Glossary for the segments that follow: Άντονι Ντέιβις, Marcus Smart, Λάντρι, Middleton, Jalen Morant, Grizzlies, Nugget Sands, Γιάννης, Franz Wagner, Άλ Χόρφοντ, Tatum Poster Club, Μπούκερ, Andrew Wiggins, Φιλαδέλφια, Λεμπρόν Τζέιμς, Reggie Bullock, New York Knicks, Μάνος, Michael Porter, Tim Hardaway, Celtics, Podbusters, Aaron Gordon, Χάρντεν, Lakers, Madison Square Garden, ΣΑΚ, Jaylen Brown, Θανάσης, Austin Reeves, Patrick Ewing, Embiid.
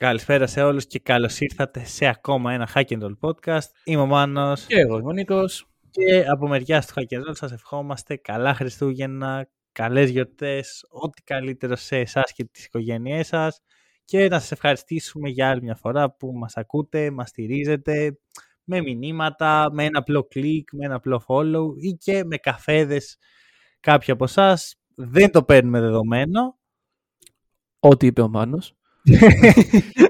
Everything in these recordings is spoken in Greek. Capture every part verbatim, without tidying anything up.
Καλησπέρα σε όλους και καλώς ήρθατε σε ακόμα ένα Hack and Roll podcast. Είμαι ο Μάνος. Και εγώ είμαι ο Νίκος. Και από μεριάς του Hack and Roll σας ευχόμαστε καλά Χριστούγεννα, καλές γιορτές, ό,τι καλύτερο σε εσάς και τις οικογένειές σας. Και να σας ευχαριστήσουμε για άλλη μια φορά που μας ακούτε, μας στηρίζετε με μηνύματα, με ένα απλό κλικ, με ένα απλό follow ή και με καφέδες κάποιοι από εσάς. Δεν το παίρνουμε δεδομένο. Ό,τι είπε ο Μάνος.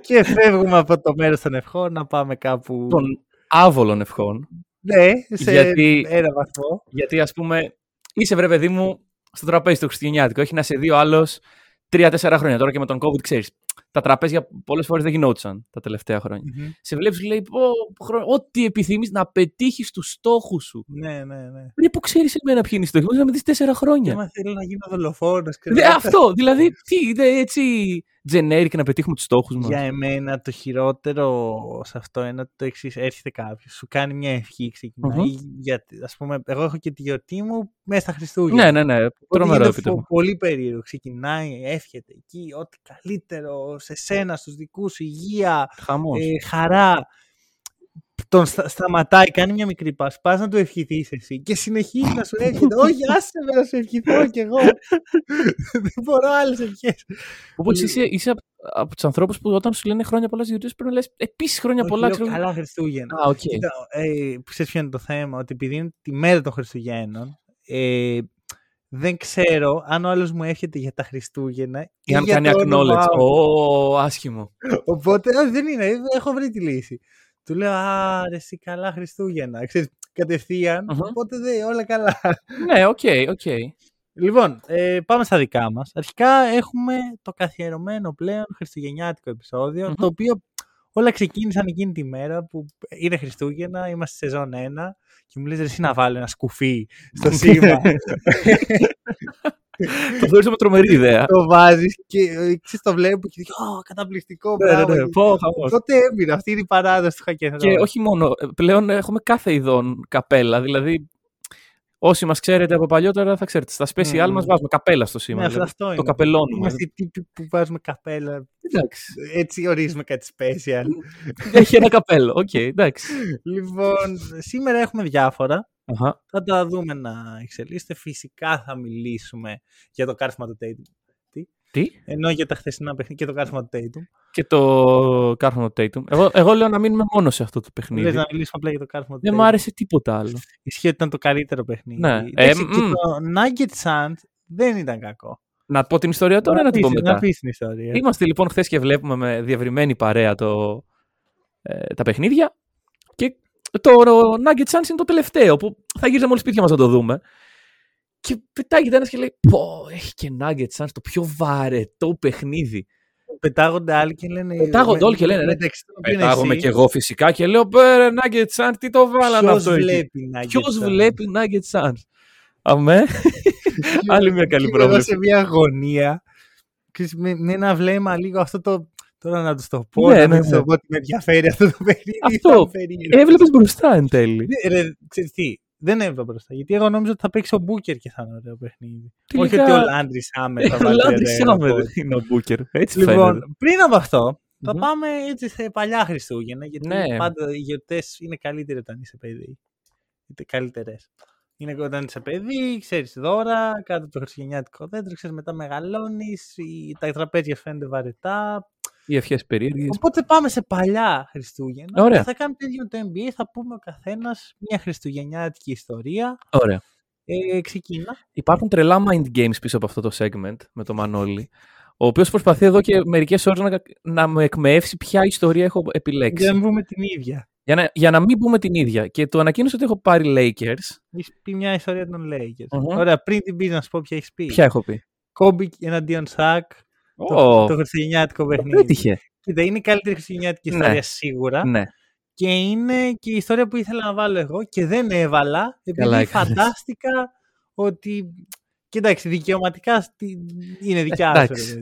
Και φεύγουμε από το μέρος των ευχών να πάμε κάπου. Των άβολων ευχών. Ναι, σε γιατί, ένα βαθμό. Γιατί ας πούμε, είσαι βρε παιδί μου στο τραπέζι το χριστουγεννιάτικο. Έχει να σε δει ο άλλος τρία-τέσσερα χρόνια. Τώρα και με τον COVID, ξέρεις. Τα τραπέζια πολλές φορές δεν γινόντουσαν τα τελευταία χρόνια. Mm-hmm. Σε βλέπεις, λέει, ό,τι επιθυμείς να πετύχεις τους στόχους σου. Ναι, ναι, ναι. Λέει, που ξέρεις εμένα ποιοι είναι οι στόχοι μου, με τις τέσσερα χρόνια. Δεν θέλω να γίνω δολοφόνος. Αυτό, δηλαδή, τι, δε, έτσι generic να πετύχουμε τους στόχους μας. Για εμένα το χειρότερο σε αυτό είναι το εξής. Έρχεται κάποιος, σου κάνει μια ευχή, ξεκινάει. Mm-hmm. Γιατί, ας πούμε, εγώ έχω και τη γιορτή μου μέσα στα Χριστούγεννα. Ναι, ναι, ναι. Τρομερό επιτεύγμα. Πολύ περίεργο. Ξεκινάει, εύχεται εκεί, ό,τι καλύτερο. Σε σένα, στους δικούς σου, υγεία, ε, χαρά. Τον στα, σταματάει, κάνει μια μικρή πας, πας να του ευχηθείς εσύ και συνεχίζει να σου εύχεται. Όχι, άσε με να σου ευχηθώ κι εγώ. Δεν μπορώ άλλες ευχές. Όπως είσαι, είσαι από, από τους ανθρώπους που όταν σου λένε χρόνια πολλά στις γιορτές πρέπει να λες επίσης χρόνια όχι, πολλά. Λέω, ξέρω... Καλά Χριστούγεννα. Ah, okay. Κοίτα, ε, ξέρεις ποιο είναι το θέμα, ότι επειδή είναι τη μέρα των Χριστουγέννων, ε, δεν ξέρω αν ο άλλος μου εύχεται για τα Χριστούγεννα ή, ή αν για κάνει acknowledge. Ω, άσχημο. Οπότε α, δεν είναι, έχω βρει τη λύση. Του λέω, α, ρε, εσύ καλά Χριστούγεννα. Ξέρεις, κατευθείαν, uh-huh. Οπότε δε, όλα καλά. Ναι, οκ, okay, οκ. Okay. Λοιπόν, ε, πάμε στα δικά μας. Αρχικά έχουμε το καθιερωμένο πλέον χριστουγεννιάτικο επεισόδιο, mm-hmm. Το οποίο όλα ξεκίνησαν εκείνη τη μέρα που είναι Χριστούγεννα, είμαστε σεζόν ένα και μου λες, ρε, εσύ να βάλω ένα σκουφί στο σήμα. Το θεωρήσαμε τρομερή ιδέα. Το βάζεις και εξής το βλέπω και «Ω, καταπληκτικό πράγμα». Τότε έμπειρα, αυτή είναι η παράδοση του Χακέθα. Και όχι μόνο, πλέον έχουμε κάθε ειδών καπέλα, δηλαδή όσοι μας ξέρετε από παλιότερα θα ξέρετε, στα special μας βάζουμε καπέλα στο σήμα. Το καπελώνουμε. Είμαστε οι τύποι που βάζουμε καπέλα. Έτσι ορίζουμε κάτι special. Έχει ένα καπέλο, οκ, εντάξει. Λοιπόν, σήμερα έχουμε διάφορα. Uh-huh. Θα τα δούμε να εξελίσσεται. Φυσικά θα μιλήσουμε για το Carthomato Tatum. Τι? Τι? Ενώ για τα χθεσινά παιχνίδια και το Carthomato Tatum. Και το Carthomato Tatum. Εγώ, εγώ λέω να μείνουμε μόνο σε αυτό το παιχνίδι. Λες να μιλήσουμε απλά για το Carthomato Tatum. Δεν μου άρεσε τίποτα άλλο. Ισχύει ότι ήταν το καλύτερο παιχνίδι. Ναι. Ε, και mm. το Nugget Sands δεν ήταν κακό. Να πω την ιστορία τώρα ή να, να την πω μετά. Να πεις την ιστορία. Είμαστε λοιπόν χθες και βλέπουμε με διευρυμένη παρέα το, ε, τα παιχνίδια. Και το Nugget Sands είναι το τελευταίο που θα γύριζαμε όλοι σπίτια μας να το δούμε. Και πετάγεται ένας και λέει: Πω, έχει και Nugget Sands, το πιο βαρετό παιχνίδι. Πετάγονται άλλοι και λένε. Πετάγονται με, όλοι και λένε. Ναι, πετάγομαι κι εγώ φυσικά και λέω: Πέρα, Nugget Sands, τι το βάλανε αυτό. Ποιος βλέπει Nugget Sands. Αμέ. Άλλη μια καλή πρόβλεψη. Εγώ σε μια αγωνία. Με, με ένα βλέμμα λίγο αυτό το. Τώρα να του το πω, ναι, να ναι, του ναι. το πω ότι με ενδιαφέρει αυτό το περίεργο. Αυτό. Έβλεπες μπροστά εν τέλει. Ρε, ξέρεις τι, δεν έβλεπα μπροστά. Γιατί εγώ νόμιζα ότι θα παίξει ο Μπούκερ και θα είναι ωραίο παιχνίδι. Τελικά... Όχι ότι ο Λάντρι άμεσα θα βάλει. Ο Λάντρι άμεσα είναι ο Μπούκερ. Έτσι λοιπόν, φαίνεται. Πριν από αυτό, θα mm-hmm. πάμε έτσι σε παλιά Χριστούγεννα. Γιατί ναι. Πάντα οι γιορτές είναι καλύτερες όταν είσαι παιδί. Είτε καλύτερες. Είναι όταν είσαι παιδί, ξέρεις δώρα, κάτω από το χριστουγεννιάτικο δέντρο, ξέρεις μετά μεγαλώνεις, τα τραπέζια φαίνονται βαρετά. Οι ευχές περίεργες. Οπότε πάμε σε παλιά Χριστούγεννα. Ωραία. Θα κάνουμε τέτοιο το N B A, θα πούμε ο καθένας μια χριστουγεννιάτικη ιστορία. Ωραία. Ε, ξεκίνα. Υπάρχουν τρελά mind games πίσω από αυτό το segment με τον Μανώλη, ο οποίος προσπαθεί εδώ και μερικές ώρες να, να με εκμεεύσει ποια ιστορία έχω επιλέξει. Για να μην πούμε την ίδια. Για να, για να μην πούμε την ίδια. Και του ανακοίνωσα ότι έχω πάρει Lakers. Έχεις πει μια ιστορία των Lakers. Uh-huh. Ωραία, πριν την πει να σου πω ποια έχεις πει. Ποια έχω πει. Κόμπι εναντίον ΣΑΚ. oh. το, το χριστουγεννιάτικο παιχνίδι. Πέτυχε. Κοίτα, είναι η καλύτερη χριστουγεννιάτικη ιστορία, ναι. σίγουρα. Ναι. Και είναι και η ιστορία που ήθελα να βάλω εγώ και δεν έβαλα, επειδή καλά, φαντάστηκα έκανες. Ότι. Κοιτάξτε, δικαιωματικά είναι δικιά σου.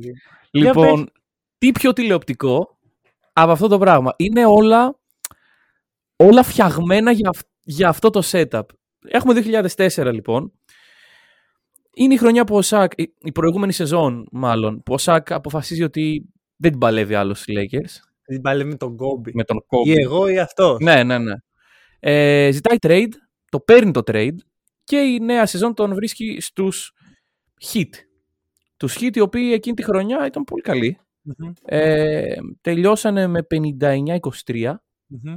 Λοιπόν, πες... τι πιο τηλεοπτικό από αυτό το πράγμα. Είναι όλα, όλα φτιαγμένα για, για αυτό το setup. Έχουμε δύο χιλιάδες τέσσερα λοιπόν. Είναι η χρονιά που ο ΣΑΚ, η προηγούμενη σεζόν μάλλον, που ο ΣΑΚ αποφασίζει ότι δεν την παλεύει άλλο οι Lakers. Την παλεύει με τον Κόμπι. Με τον Κόμπι. Ή εγώ ή αυτό. Ναι, ναι, ναι. Ε, ζητάει trade, το παίρνει το trade και η νέα σεζόν τον βρίσκει στους Heat. Τους Heat οι οποίοι εκείνη τη χρονιά ήταν πολύ καλοί. Mm-hmm. Ε, τελειώσανε με πενήντα εννιά είκοσι τρία. Mm-hmm.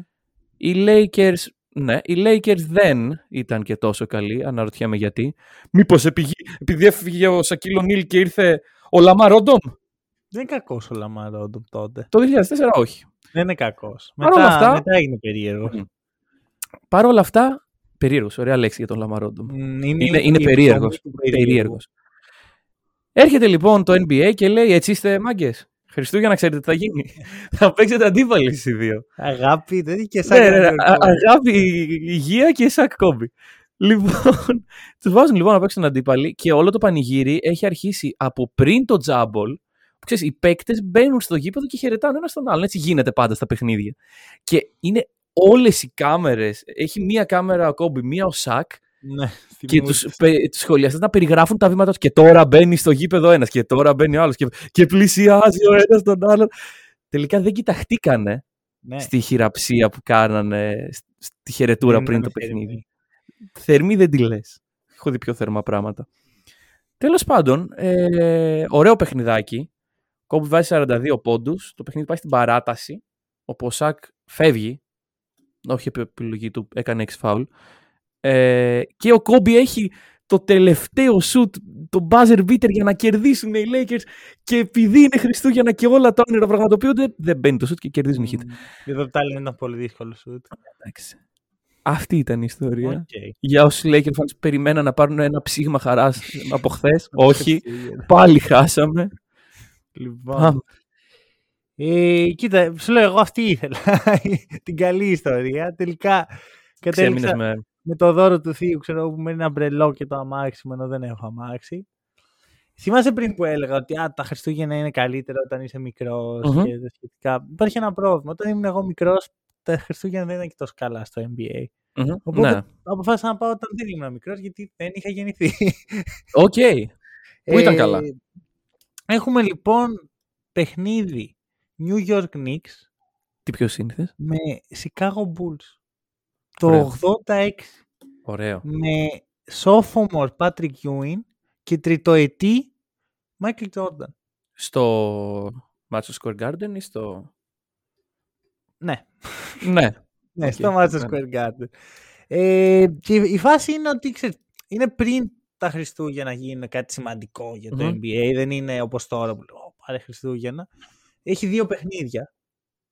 Οι Lakers... Ναι, οι Lakers δεν ήταν και τόσο καλοί, αναρωτιέμαι γιατί. Μήπως επηγή, επειδή έφυγε ο Σακίλ Ονίλ και ήρθε ο Λαμαρόντομ. Δεν είναι κακός ο Λαμαρόντομ τότε. Το δύο χιλιάδες τέσσερα όχι. Δεν είναι κακός. Μετά, αυτά, μετά έγινε περίεργος. Παρ' όλα αυτά, περίεργος, ωραία λέξη για τον Λαμαρόντομ. Είναι, είναι, είναι περίεργος, περίεργος. Έρχεται λοιπόν το εν μπι έι και λέει έτσι είστε μάγκες. Χριστούγεννα, ξέρετε τι θα γίνει. Θα παίξετε αντίπαλοι στις δύο. Αγάπη, δεν είναι και σακ. Ναι, ναι, αγάπη, υγεία και σακ Κόμπι. Λοιπόν, τους βάζουν λοιπόν να παίξουν αντίπαλοι και όλο το πανηγύρι έχει αρχίσει από πριν το τζάμπολ. Που ξέρεις, οι παίκτες μπαίνουν στο γήπεδο και χαιρετάνε ένα στον άλλον. Έτσι γίνεται πάντα στα παιχνίδια. Και είναι όλες οι κάμερες. Έχει μία κάμερα ο Κόμπι, μία ο Σακ. Ναι, και τους, τους σχολιαστές να περιγράφουν τα βήματα τους και τώρα μπαίνει στο γήπεδο ένας και τώρα μπαίνει ο άλλος και, και πλησιάζει ο ένας τον άλλον. Τελικά δεν κοιταχτήκανε ναι. στη χειραψία που κάνανε, στη χαιρετούρα δεν πριν το παιχνίδι. Θερμή δεν τη λες. Έχω δει πιο θερμά πράγματα. Τέλος πάντων, ε, ωραίο παιχνιδάκι. Κόμπι βάζει σαράντα δύο πόντους. Το παιχνίδι πάει στην παράταση. Ο Ποσάκ φεύγει. Όχι επιλογή του, έκανε έξι φάουλ. Ε, και ο Κόμπι έχει το τελευταίο σουτ, το buzzer beater για να κερδίσουν οι Lakers και επειδή είναι Χριστούγεννα και όλα τα όνειρα πραγματοποιούνται, δεν μπαίνει το σουτ και κερδίζουν οι Heat. Εδώ το άλλο ήταν πολύ δύσκολο σουτ. Εντάξει. Αυτή ήταν η ιστορία. Okay. Για όσους Lakers fans περιμέναν να πάρουν ένα ψήγμα χαράς από χθες. Όχι. Πάλι χάσαμε. Λοιπόν. Ε, κοίτα, σου λέω εγώ αυτή ήθελα. Την καλή ιστορία. Τελικά κατέληξα... με... με το δώρο του θείου, ξέρω, που μένει ένα μπρελό και το αμάξι μου, ενώ δεν έχω αμάξι. Θυμάσαι πριν που έλεγα ότι α, τα Χριστούγεννα είναι καλύτερα όταν είσαι μικρός mm-hmm. και σχετικά. Υπάρχει ένα πρόβλημα. Όταν ήμουν εγώ μικρός, τα Χριστούγεννα δεν ήταν και τόσο καλά στο εν μπι έι. Mm-hmm. Οπότε ναι. αποφάσισα να πάω όταν δεν ήμουν μικρός, γιατί δεν είχα γεννηθεί. Οκ. Okay. Πού ήταν καλά. Έχουμε λοιπόν παιχνίδι New York Knicks. Τι πιο σύνθες. Με Chicago Bulls. Το ωραίο. ογδόντα έξι ωραίο. Με sophomore Patrick Ewing και τριτοετή Michael Jordan. Στο Madison Square Garden ή στο... Ναι. ναι. ναι, okay. Στο Madison Square Garden. Ε, και η φάση είναι ότι ξέρεις, είναι πριν τα Χριστούγεννα γίνει κάτι σημαντικό για το mm-hmm. εν μπι έι. Δεν είναι όπως τώρα που λέω, πάρε Χριστούγεννα. Έχει δύο παιχνίδια.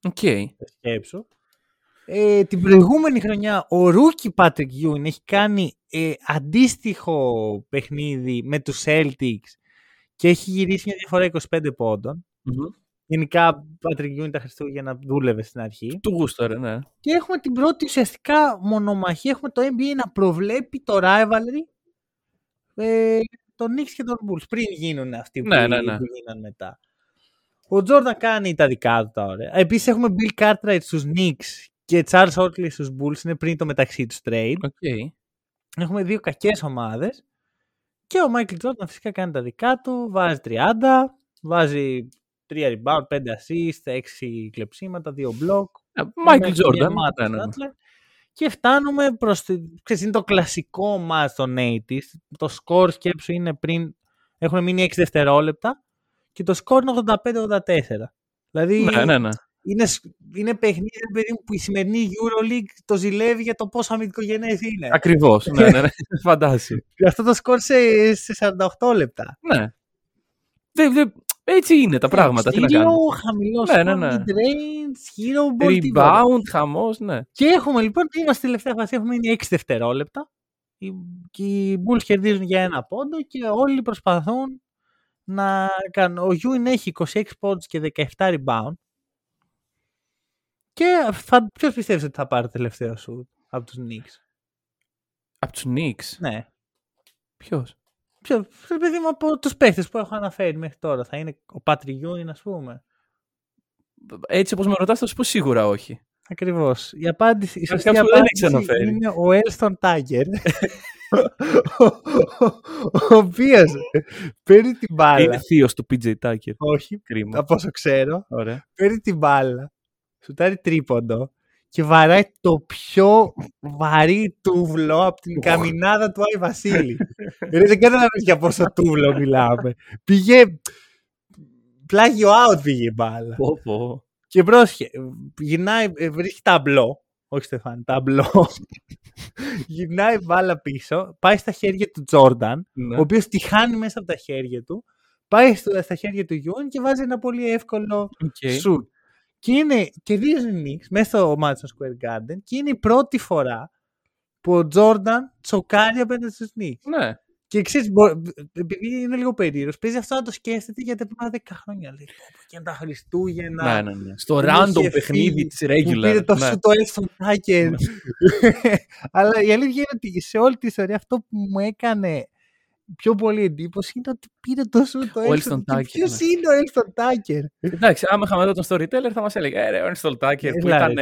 Οκ. Okay. Σκέψου. Ε, την προηγούμενη χρονιά ο Ρούκι Patrick Ewing έχει κάνει ε, αντίστοιχο παιχνίδι με τους Celtics και έχει γυρίσει μια διαφορά είκοσι πέντε πόντων. Mm-hmm. Γενικά Patrick Ewing τα Χριστούγεννα δούλευε στην αρχή. Του γούσταρε, ναι. Και έχουμε την πρώτη ουσιαστικά μονομαχία. Έχουμε το εν μπι έι να προβλέπει το rivalry ε, των Knicks και των Bulls πριν γίνουν αυτοί που, ναι, ναι, ναι. που γίναν μετά. Ο Jordan κάνει τα δικά του τα ωραία. Επίσης έχουμε Bill Cartwright στους Knicks και Charles Oakley στους Bulls, είναι πριν το μεταξύ τους trade. Okay. Έχουμε δύο κακές ομάδες. Και ο Michael Jordan φυσικά κάνει τα δικά του, βάζει τριάντα, βάζει τρία rebound, πέντε assist, έξι κλεψίματα, δύο block. Michael Jordan. Μάτια, και φτάνουμε προς τη... Ξέρεις, είναι το κλασικό μας των ογδόντα. Το score σκέψου είναι πριν... Έχουν μείνει έξι δευτερόλεπτα και το score είναι ογδόντα πέντε ογδόντα τέσσερα. Δηλαδή... Ναι, ναι, ναι. Είναι, είναι παιχνίδι, παιδί μου, που η σημερινή EuroLeague το ζηλεύει για το πόσο αμυντικογενές είναι. Ακριβώς, ναι, ναι, ναι. Φαντάσου. Αυτό το σκορ σε, σε σαράντα οκτώ λεπτά. Ναι. Δε, δε, έτσι είναι τα πράγματα. Υιλό, τι να κάνουμε. Χαμηλό, ναι, ναι, ναι. Hero ball, rebound, χαμός, ναι. Και έχουμε λοιπόν, είμαστε τελευταία φάση, έχουμε μείνει έξι δευτερόλεπτα. Και οι Bulls κερδίζουν για ένα πόντο και όλοι προσπαθούν να κάνουν. Ο Ewing έχει είκοσι έξι πόντους και δεκαεπτά rebound. Και θα, ποιος πιστεύεις ότι θα πάρει τελευταίο σου από τους Knicks? Από τους Knicks? Ναι. Ποιος? Ποιος, παιδί μου, από τους παίχτες που έχω αναφέρει μέχρι τώρα. Θα είναι ο Patrick Ewing, ας πούμε? Έτσι όπως με ρωτάς, θα σου πω σίγουρα όχι. Ακριβώς. Η απάντηση, η σωστή απάντηση είναι ο Έλστον Τάκερ. Ο οποίος παίρνει την μπάλα. Είναι θείος του πι τζέι Tucker. Όχι, κρίμα. Από όσο ξέρω. Ωραία. Παίρνει την μπάλα, σουτάρει τρίποντο και βαράει το πιο βαρύ τούβλο από την καμινάδα του Άι Βασίλη. Δεν ξέρω για πόσο τούβλο μιλάμε. Πήγε πλάγιο out, πήγε η μπάλα. Και πρόσχε, γυρνάει, βρίσκει ταμπλό. Όχι Στεφάν, ταμπλό. Γυρνάει μπάλα πίσω, πάει στα χέρια του Τζόρνταν, ναι, ο οποίος τη χάνει μέσα από τα χέρια του, πάει στα χέρια του Ewing και βάζει ένα πολύ εύκολο okay. shoot. Και είναι και δύο Knicks μέσα στο Madison Square Garden και είναι η πρώτη φορά που ο Τζόρνταν τσοκάρει απέναντι στους Knicks. Ναι. Και ξέρεις, επειδή είναι λίγο περίεργος, παίζει αυτό να το σκέφτεται για τα πρώτα δέκα χρόνια. Λέει, και τα Χριστούγεννα. Ναι, ναι, ναι. Στο random παιχνίδι της regular. Που πήρε το σου το Έλστον Τάκερ. Αλλά η αλήθεια είναι ότι σε όλη τη ιστορία αυτό που μου έκανε πιο πολύ εντύπωση είναι ότι πήρε το σου το Έλστον Τάκερ. Ποιος είναι ο Έλστον Τάκερ? Εντάξει, άμα είχαμε εδώ τον Storyteller θα μας έλεγε «Ε, ρε, ο Έλστον Τάκερ που ήταν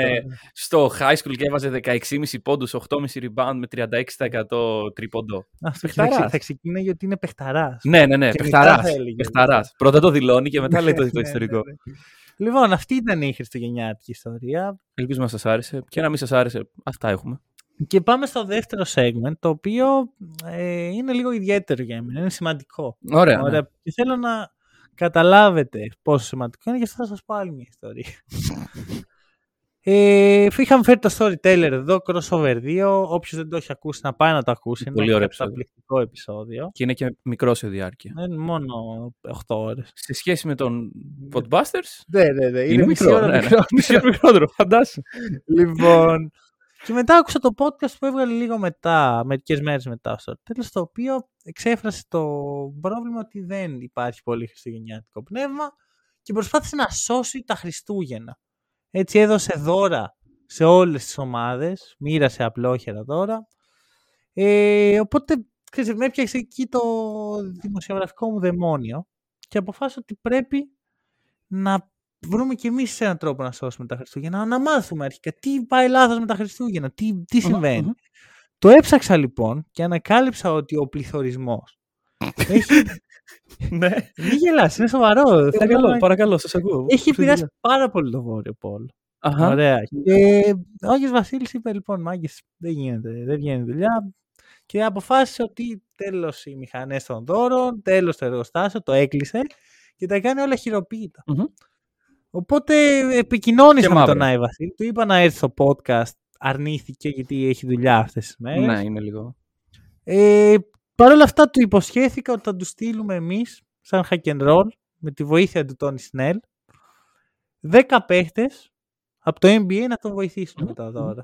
στο high school και έβαζε δεκαέξι κόμμα πέντε πόντους, οκτώ κόμμα πέντε rebound με τριάντα έξι τοις εκατό τρίποντο». Αυτό θα ξεκινάει γιατί είναι παιχταράς. Ναι, ναι, ναι, παιχταράς. Πρώτα το δηλώνει και μετά λέει το ιστορικό. Λοιπόν, αυτή ήταν η χριστουγεννιάτικη ιστορία. Ελπίζω να σας άρεσε και να μην σας άρεσε. Αυτά έχουμε. Και πάμε στο δεύτερο segment, το οποίο ε, είναι λίγο ιδιαίτερο για εμένα, είναι σημαντικό. Ωραία. Ωραία. Ναι. Και θέλω να καταλάβετε πόσο σημαντικό είναι, γι' αυτό θα σας πω άλλη μια ιστορία. ε, είχαμε φέρει το Storyteller εδώ, crossover δύο, όποιος δεν το έχει ακούσει να πάει να το ακούσει. Είναι πολύ ωραίο επισταπληκτικό επεισόδιο. Και είναι και μικρό σε διάρκεια. Είναι μόνο οκτώ ώρες. Σε σχέση με τον Podbusters, ναι, ναι, ναι, είναι, είναι μικρό, ναι, ναι. μικρότερο, φαντάσου. Λοιπόν... Και μετά άκουσα το podcast που έβγαλε λίγο μετά, μερικές μέρες μετά, στο τέλος, το οποίο εξέφρασε το πρόβλημα ότι δεν υπάρχει πολύ χριστουγεννιάτικο πνεύμα και προσπάθησε να σώσει τα Χριστούγεννα. Έτσι έδωσε δώρα σε όλες τις ομάδες, μοίρασε απλόχερα δώρα. Ε, οπότε, ξέρετε, με έπιαξε εκεί το δημοσιογραφικό μου δαιμόνιο και αποφάσισα ότι πρέπει να βρούμε κι εμείς έναν τρόπο να σώσουμε τα Χριστούγεννα, να μάθουμε αρχικά τι πάει λάθος με τα Χριστούγεννα, τι, τι συμβαίνει. Mm-hmm. Το έψαξα λοιπόν και ανακάλυψα ότι ο πληθωρισμός έχει... ναι. Μην γελάς, είναι σοβαρό. Παρακαλώ, να... παρακαλώ, σας ακούω. Έχει επηρεάσει πάρα πολύ το Βόρειο Πόλο. Αχα. Ωραία. Και ο Άγιος Βασίλης είπε λοιπόν, μάγκες, δεν γίνεται, δεν βγαίνει δουλειά. Και αποφάσισε ότι τέλος οι μηχανές των δώρων, τέλος το εργοστάσιο, το έκλεισε και τα κάνει όλα χειροποίητα. Mm-hmm. Οπότε επικοινώνησα με τον Άι Βασίλη. Του είπα να έρθει στο podcast. Αρνήθηκε γιατί έχει δουλειά αυτές τις μέρες. Ναι, είναι λίγο. Ε, Παρ' όλα αυτά του υποσχέθηκα ότι θα του στείλουμε εμείς σαν hack and roll με τη βοήθεια του Τόνι Σνέλ δέκα παίχτες από το N B A να τον βοηθήσουν με τα δώρα.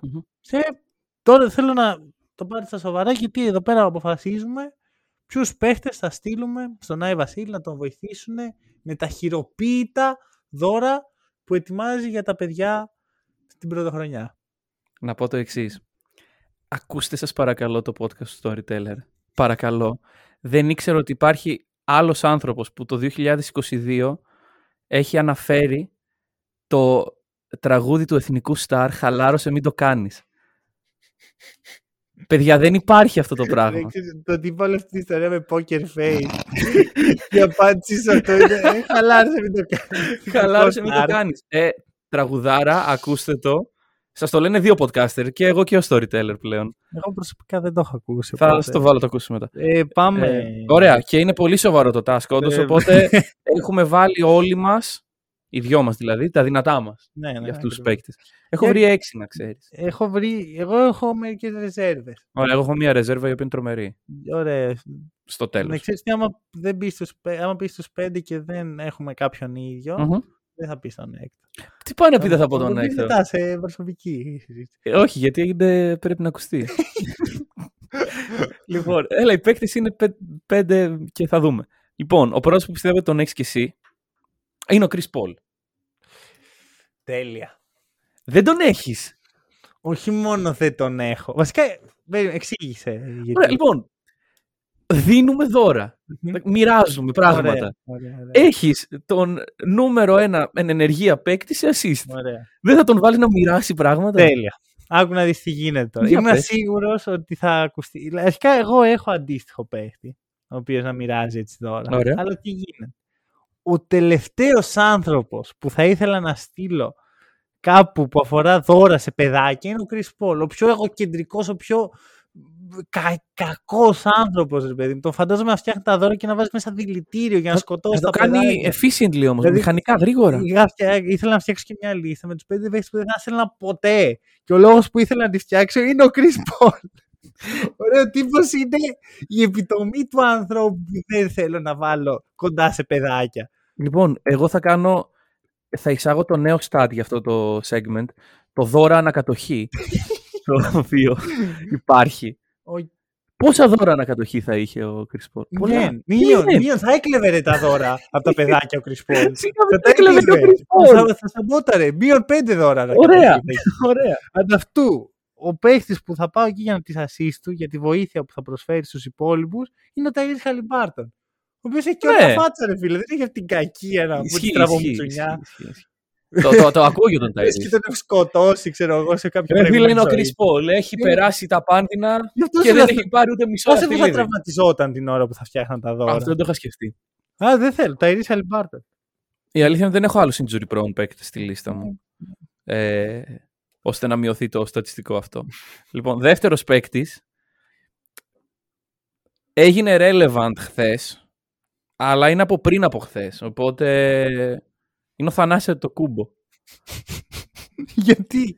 Τώρα θέλω να το πάρετε στα σοβαρά γιατί εδώ πέρα αποφασίζουμε ποιους παίχτες θα στείλουμε στον Άι Βασίλη να τον βοηθήσουν με τα χειροποίητα δώρα που ετοιμάζει για τα παιδιά την πρωτοχρονιά. Να πω το εξής. Ακούστε σας παρακαλώ το podcast του Storyteller. Παρακαλώ. Δεν ήξερα ότι υπάρχει άλλος άνθρωπος που το δύο χιλιάδες είκοσι δύο έχει αναφέρει το τραγούδι του Εθνικού Σταρ «Χαλάρωσε, μην το κάνεις». Παιδιά, δεν υπάρχει αυτό το πράγμα. Το ότι είπα όλη αυτή την ιστορία με poker face και απάντηση σε αυτό είναι χαλάρωσε μην το κάνεις. Χαλάρωσε μην το κάνεις. Ε, τραγουδάρα, ακούστε το. Σας το λένε δύο podcaster και εγώ και ο Storyteller πλέον. Εγώ προσωπικά δεν το έχω ακούσει. Θα οπότε. Το βάλω, το ακούσουμε μετά. Ε, πάμε. Ε, ωραία, και είναι πολύ σοβαρό το task όντως, ε, οπότε έχουμε βάλει όλοι μας, οι δυο μας δηλαδή, τα δυνατά μας, ναι, ναι, για αυτούς τους παίκτες. Έχω βρει έξι, να ξέρεις. Έχω βρει... Εγώ έχω μερικές ρεζέρβες. Ωραία, εγώ έχω μία ρεζέρβα η οποία είναι τρομερή. Ωραία. Στο τέλος. Να ξέρεις τι, άμα, δεν πεις στους... άμα πεις στους πέντε και δεν έχουμε κάποιον ίδιο, mm-hmm. δεν θα πεις τον έκτο. Τι πάει να πει δεν θα πω τον έκτο. Δεν σε προσωπική. Ε, όχι, γιατί είναι... πρέπει να ακουστεί. Λοιπόν, έλα, οι παίκτες είναι πέντε και θα δούμε. Λοιπόν, ο πρώτος που πιστεύω τον έχεις και εσύ είναι ο Κρις Πολ. Τέλεια. Δεν τον έχεις. Όχι μόνο δεν τον έχω. Βασικά, εξήγησε. Γιατί... Ωραία, λοιπόν, δίνουμε δώρα. Mm-hmm. Μοιράζουμε πράγματα. Ωραία, ωραία, ωραία. Έχεις τον νούμερο ένα εν ενεργεία παίκτη σε assist. Ωραία. Δεν θα τον βάλεις να μοιράσει πράγματα. Τέλεια. Άκου να δεις τι γίνεται τώρα. Μια Είμαι σίγουρος ότι θα ακουστεί. Βασικά, εγώ έχω αντίστοιχο παίκτη, ο οποίος να μοιράζει έτσι δώρα. Ωραία. Αλλά τι γίνεται. Ο τελευταίος άνθρωπος που θα ήθελα να στείλω κάπου που αφορά δώρα σε παιδάκια είναι ο Κρις Πολ. Ο πιο εγωκεντρικός, ο πιο κα- κακός άνθρωπος, ρε παιδί μου. Τον φαντάζομαι να φτιάχνει τα δώρα και να βάζει μέσα δηλητήριο για να σκοτώσει τα παιδάκια. Το κάνει efficiently όμως, δηλαδή, μηχανικά, γρήγορα. Ήθελα να φτιάξω και μια λίστα με τους πέντε παίκτες που δεν θα ήθελα ποτέ. Και ο λόγος που ήθελα να τη φτιάξω είναι ο Κρις Πολ. Ωραίο τύπος, είναι η επιτομή του ανθρώπου που δεν θέλω να βάλω κοντά σε παιδάκια. Λοιπόν, εγώ θα κάνω. Θα εισάγω το νέο stat για αυτό το segment. Το δώρα ανακατοχή. Το οποίο υπάρχει. Πόσα δώρα ανακατοχή θα είχε ο Κρις Πολ? Μίλιον, θα έκλεβε τα δώρα από τα παιδάκια ο Κρις Πολ. Θα έκλεβε ο Κρις Πολ. Θα σαμπόταρε. Μίλιον πέντε δώρα ανακατοχή. Ωραία. Ανταυτού, ο παίχτης που θα πάω εκεί για τις ασίς του, για τη βοήθεια που θα προσφέρει στους υπόλοιπους, είναι ο Ταϊρής Χαλιμπάρτον. Ο οποίος έχει και όλα φάτσα, ρε φίλε. Δεν έχει αυτή την κακία να βγει την τραβομουτσουνιά. Το ακούω για τον Ταϊρής. Και τον έχω σκοτώσει, ξέρω εγώ, σε κάποιο πράγμα. Φίλε, είναι ο Κρις Πολ. Έχει περάσει τα πάνδυνα και δεν έχει πάρει ούτε μισό ασφίλιδι. Πώς θα τραυματιζόταν την ώρα που θα φτιάχναν τα δώρα? Αυτό δεν το είχα σκεφτεί. Α, δεν θέλω. Ταϊρής Χαλιμπάρτον. Η αλήθεια είναι δεν έχω άλλους injury prone παίκτες στη λίστα μου, ώστε να μειωθεί το στατιστικό αυτό. Λοιπόν, δεύτερος παίκτης έγινε relevant χθες, αλλά είναι από πριν από χθες, οπότε είναι ο Θανάσης Αντετοκούνμπο. Γιατί?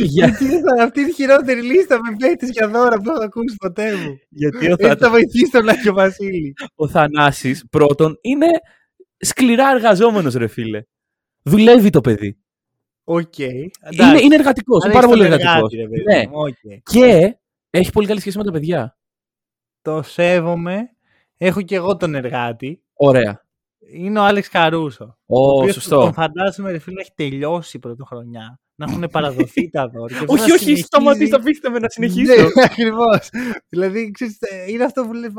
Γιατί ήταν αυτή η χειρότερη λίστα με παίκτες για δώρα που θα ακούσεις ποτέ μου? Γιατί ο Θανάσης θα βοηθήσει τον Άγιο Βασίλη. Ο Θανάσης πρώτον είναι σκληρά εργαζόμενος, ρε φίλε. Δουλεύει το παιδί. Okay. Είναι, είναι εργατικός, είναι πάρα πολύ εργατικός. Εργάτη, ναι. Okay. Και έχει πολύ καλή σχέση με τα παιδιά. Το σέβομαι. Έχω και εγώ τον εργάτη. Ωραία. Είναι ο Άλεξ Καρούσο. Oh, σωστό. Τον φαντάζομαι, ρε φίλε, έχει τελειώσει η πρωτοχρονιά. Να έχουν παραδοθεί τα δώρα. Όχι, όχι, συνεχίζει... σταματήστε, αφήστε με να συνεχίσω. Ακριβώς. Δηλαδή, ξέρεις, είναι αυτό που λέει,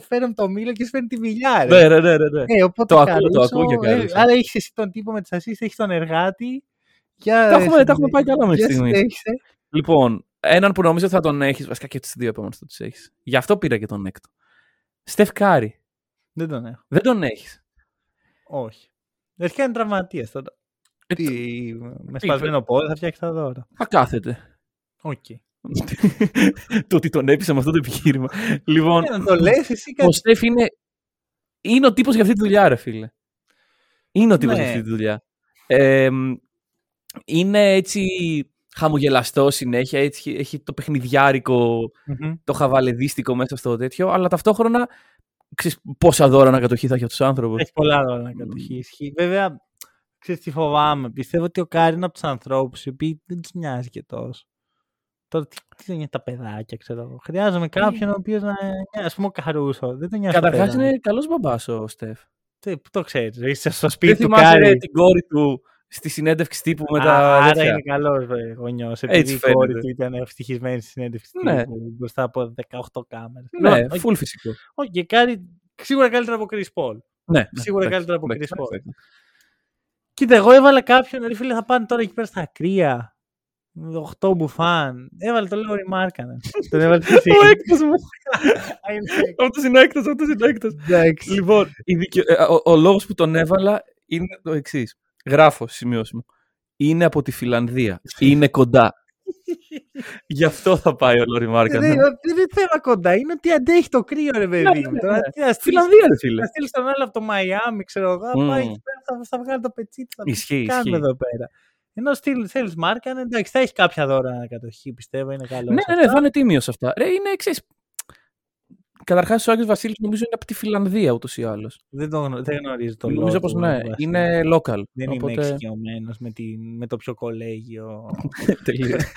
φέρνω το μήλο και φέρνει τη μιλιά. Ναι, ναι, ναι, ναι. Ε, το ακούω, το ακούω και καλή. Άρα έχει εσύ τον τύπο με τις ασίστ, έχει τον εργάτη. Για τα, έχουμε, τα έχουμε πάει καλά μέχρι στιγμής. Λοιπόν, έναν που νομίζω θα τον έχεις, βασικά και τις δύο επόμενες θα τους έχεις. Γι' αυτό πήρα και τον έκτο. Στεφ Κάρι. Δεν τον έχω. Δεν τον έχεις. Όχι. Αρχικά είναι τραυματίας τώρα. Ε, Τι, το... με σπασμένο πόδι θα φτιάξει τα δώρα. Θα κάθεται. Οκ. Okay. Το ότι τον έπεισε με αυτό το επιχείρημα. Λοιπόν, ε, να το λες, εσύ κάτι... ο Στεφ είναι... είναι ο τύπος για αυτή τη δουλειά, ρε φίλε. Είναι ο τύπος ναι. για αυτή τη δουλειά. Ε, Είναι έτσι χαμογελαστό συνέχεια, έτσι, έχει το παιχνιδιάρικο, mm-hmm. το χαβαλεδίστικο μέσα στο τέτοιο, αλλά ταυτόχρονα ξέρεις πόσα δώρα ανακατοχή θα έχει αυτούς τους άνθρωπους. Έχει πολλά δώρα ανακατοχή. Mm. Βέβαια, ξέρεις τι φοβάμαι. Πιστεύω ότι ο Κάρι είναι από τους ανθρώπους οι οποίοι δεν τους νοιάζει και τόσο. Τώρα τι, τι δεν νοιάζει τα παιδάκια, ξέρω εγώ. Χρειάζομαι κάποιον mm. ο οποίος να νοιάζει. Ας πούμε ο Καρούσο. Δεν τον νοιάζει. Καταρχάς είναι καλός μπαμπάς ο Στεφ. Τι, πού το ξέρεις. Είσαι στο σπίτι δεν του Κάρι. Την κόρη του. Στη συνέντευξη τύπου με τα. Άρα δεξιά. Είναι καλός γονιός. Επειδή η κόρη του ήταν ευτυχισμένη στη συνέντευξη ναι. τύπου μπροστά από δεκαοκτώ κάμερες. Ναι, full okay. φυσικό. Όχι, okay, Κάρι σίγουρα καλύτερα από Κρις Πολ. Ναι, σίγουρα ναι, καλύτερα ναι, από Κρις Πολ. Ναι, ναι. Κοίτα, εγώ έβαλα κάποιον. Ρε φίλε, θα πάνε τώρα εκεί πέρα στα κρύα. οκτώ μπουφάν. Έβαλε το Λόρι Μάρκανεν. Τον έβαλε το Σίγουρα. Ο έκτος μου. Αυτός είναι ο έκτος, αυτός είναι ο έκτος. Λοιπόν, ο λόγος που τον έβαλα είναι το εξής. Γράφω, σημειώσιμο. Είναι από τη Φιλανδία. Είναι κοντά. Γι' αυτό θα πάει ο Λόρι Μάρκανεν. Δεν είναι θέμα κοντά. Είναι ότι αντέχει το κρύο, ρε παιδί. Στη Φιλανδία, ρε φίλε. Θα στείλει τον άλλο από το Μαϊάμι, ξέρω εγώ. Θα βγάλει το πετσί του. Ισχύει. Τι κάνουμε εδώ πέρα. Ενώ στέλνει Μάρκανεν, εντάξει, θα έχει κάποια δώρα ανακατοχή, πιστεύω. Είναι καλό. Ναι, ναι, θα είναι τίμιο αυτά. Είναι εξή. Καταρχάς, ο Άγιος Βασίλης νομίζω είναι από τη Φιλανδία ούτως ή άλλως. Δεν, τον, δεν γνωρίζει το λόγο. Νομίζω πως ναι, είναι local. Δεν οπότε... είναι εξοικειωμένος με, με το πιο κολέγιο. Τελείως.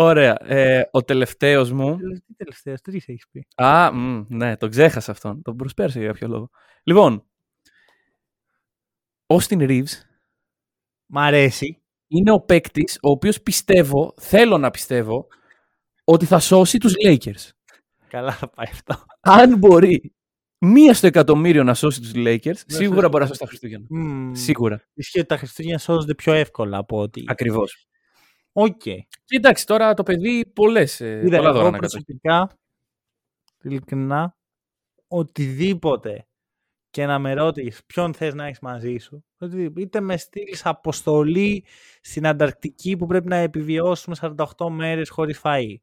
Ωραία. Ε, ο τελευταίος μου. Τι τελευταίος, τρεις έχεις πει. Α, μ, ναι, τον ξέχασα αυτόν. Τον προσπέρασα για κάποιο λόγο. Λοιπόν, Austin Reeves. Μ' αρέσει. Είναι ο παίκτης, ο οποίος πιστεύω, θέλω να πιστεύω, ότι θα σώσει τους Lakers. Καλά θα πάει αυτό. Αν μπορεί μία στο εκατομμύριο να σώσει τους Lakers, σίγουρα μπορεί να σώσει τα Χριστούγεννα. Mm. Σίγουρα. Ισχύει ότι τα Χριστούγεννα σώζονται πιο εύκολα από ότι. Ακριβώς. Οκ. Okay. Κοίταξε τώρα το παιδί πολλές. Είδα πολλά δώρα να προσωπικά, ειλικρινά, οτιδήποτε και να με ρώτησες ποιον θες να έχεις μαζί σου, είτε με στείλεις αποστολή στην Ανταρκτική που πρέπει να επιβιώσουμε σαράντα οκτώ μέρες χωρίς φαΐ,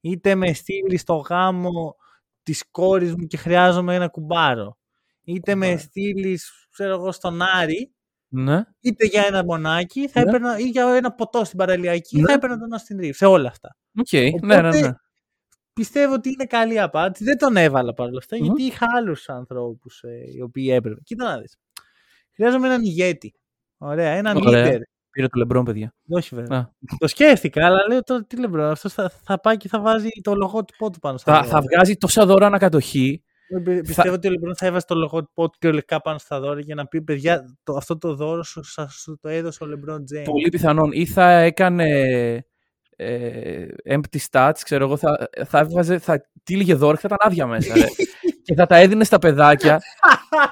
είτε με στείλεις στο γάμο της κόρης μου και χρειάζομαι ένα κουμπάρο, είτε Ωραία. με στείλεις, ξέρω εγώ, στον Άρη, ναι. είτε για ένα μονάκι θα ναι. έπαιρνα, ή για ένα ποτό στην παραλιακή, ναι. θα έπαιρνα τον Austin Reeves, σε όλα αυτά. Okay. Οπότε, ναι, ναι, ναι. πιστεύω ότι είναι καλή απάντηση. Δεν τον έβαλα παρόλα αυτά, mm-hmm. γιατί είχα άλλους ανθρώπους ε, οι οποίοι έπρεπε. Κοίτα να δεις. Χρειάζομαι έναν ηγέτη. Ωραία, έναν leader. Πήρε το Λεμπρόν, παιδιά. Όχι, βέβαια. Το σκέφτηκα, αλλά λέω τώρα τι Λεμπρόν. Αυτό θα, θα πάει και θα βάζει το λογότυπό του πάνω στα δώρα. Θα, θα βγάζει τόσα δώρα ανακατοχή. Πι, πιστεύω θα... ότι ο Λεμπρόν θα έβαζε το λογότυπό του και ολικά πάνω στα δώρα για να πει, παιδιά, το, αυτό το δώρο σου, σου το έδωσε ο Λεμπρόν Τζέιμς. Πολύ πιθανόν. Ή θα έκανε. Ε, empty stats, ξέρω εγώ, θα, θα έβγαζε, θα τύλιγε δώρα και θα ήταν άδεια μέσα. Ρε. Και θα τα έδινε στα παιδάκια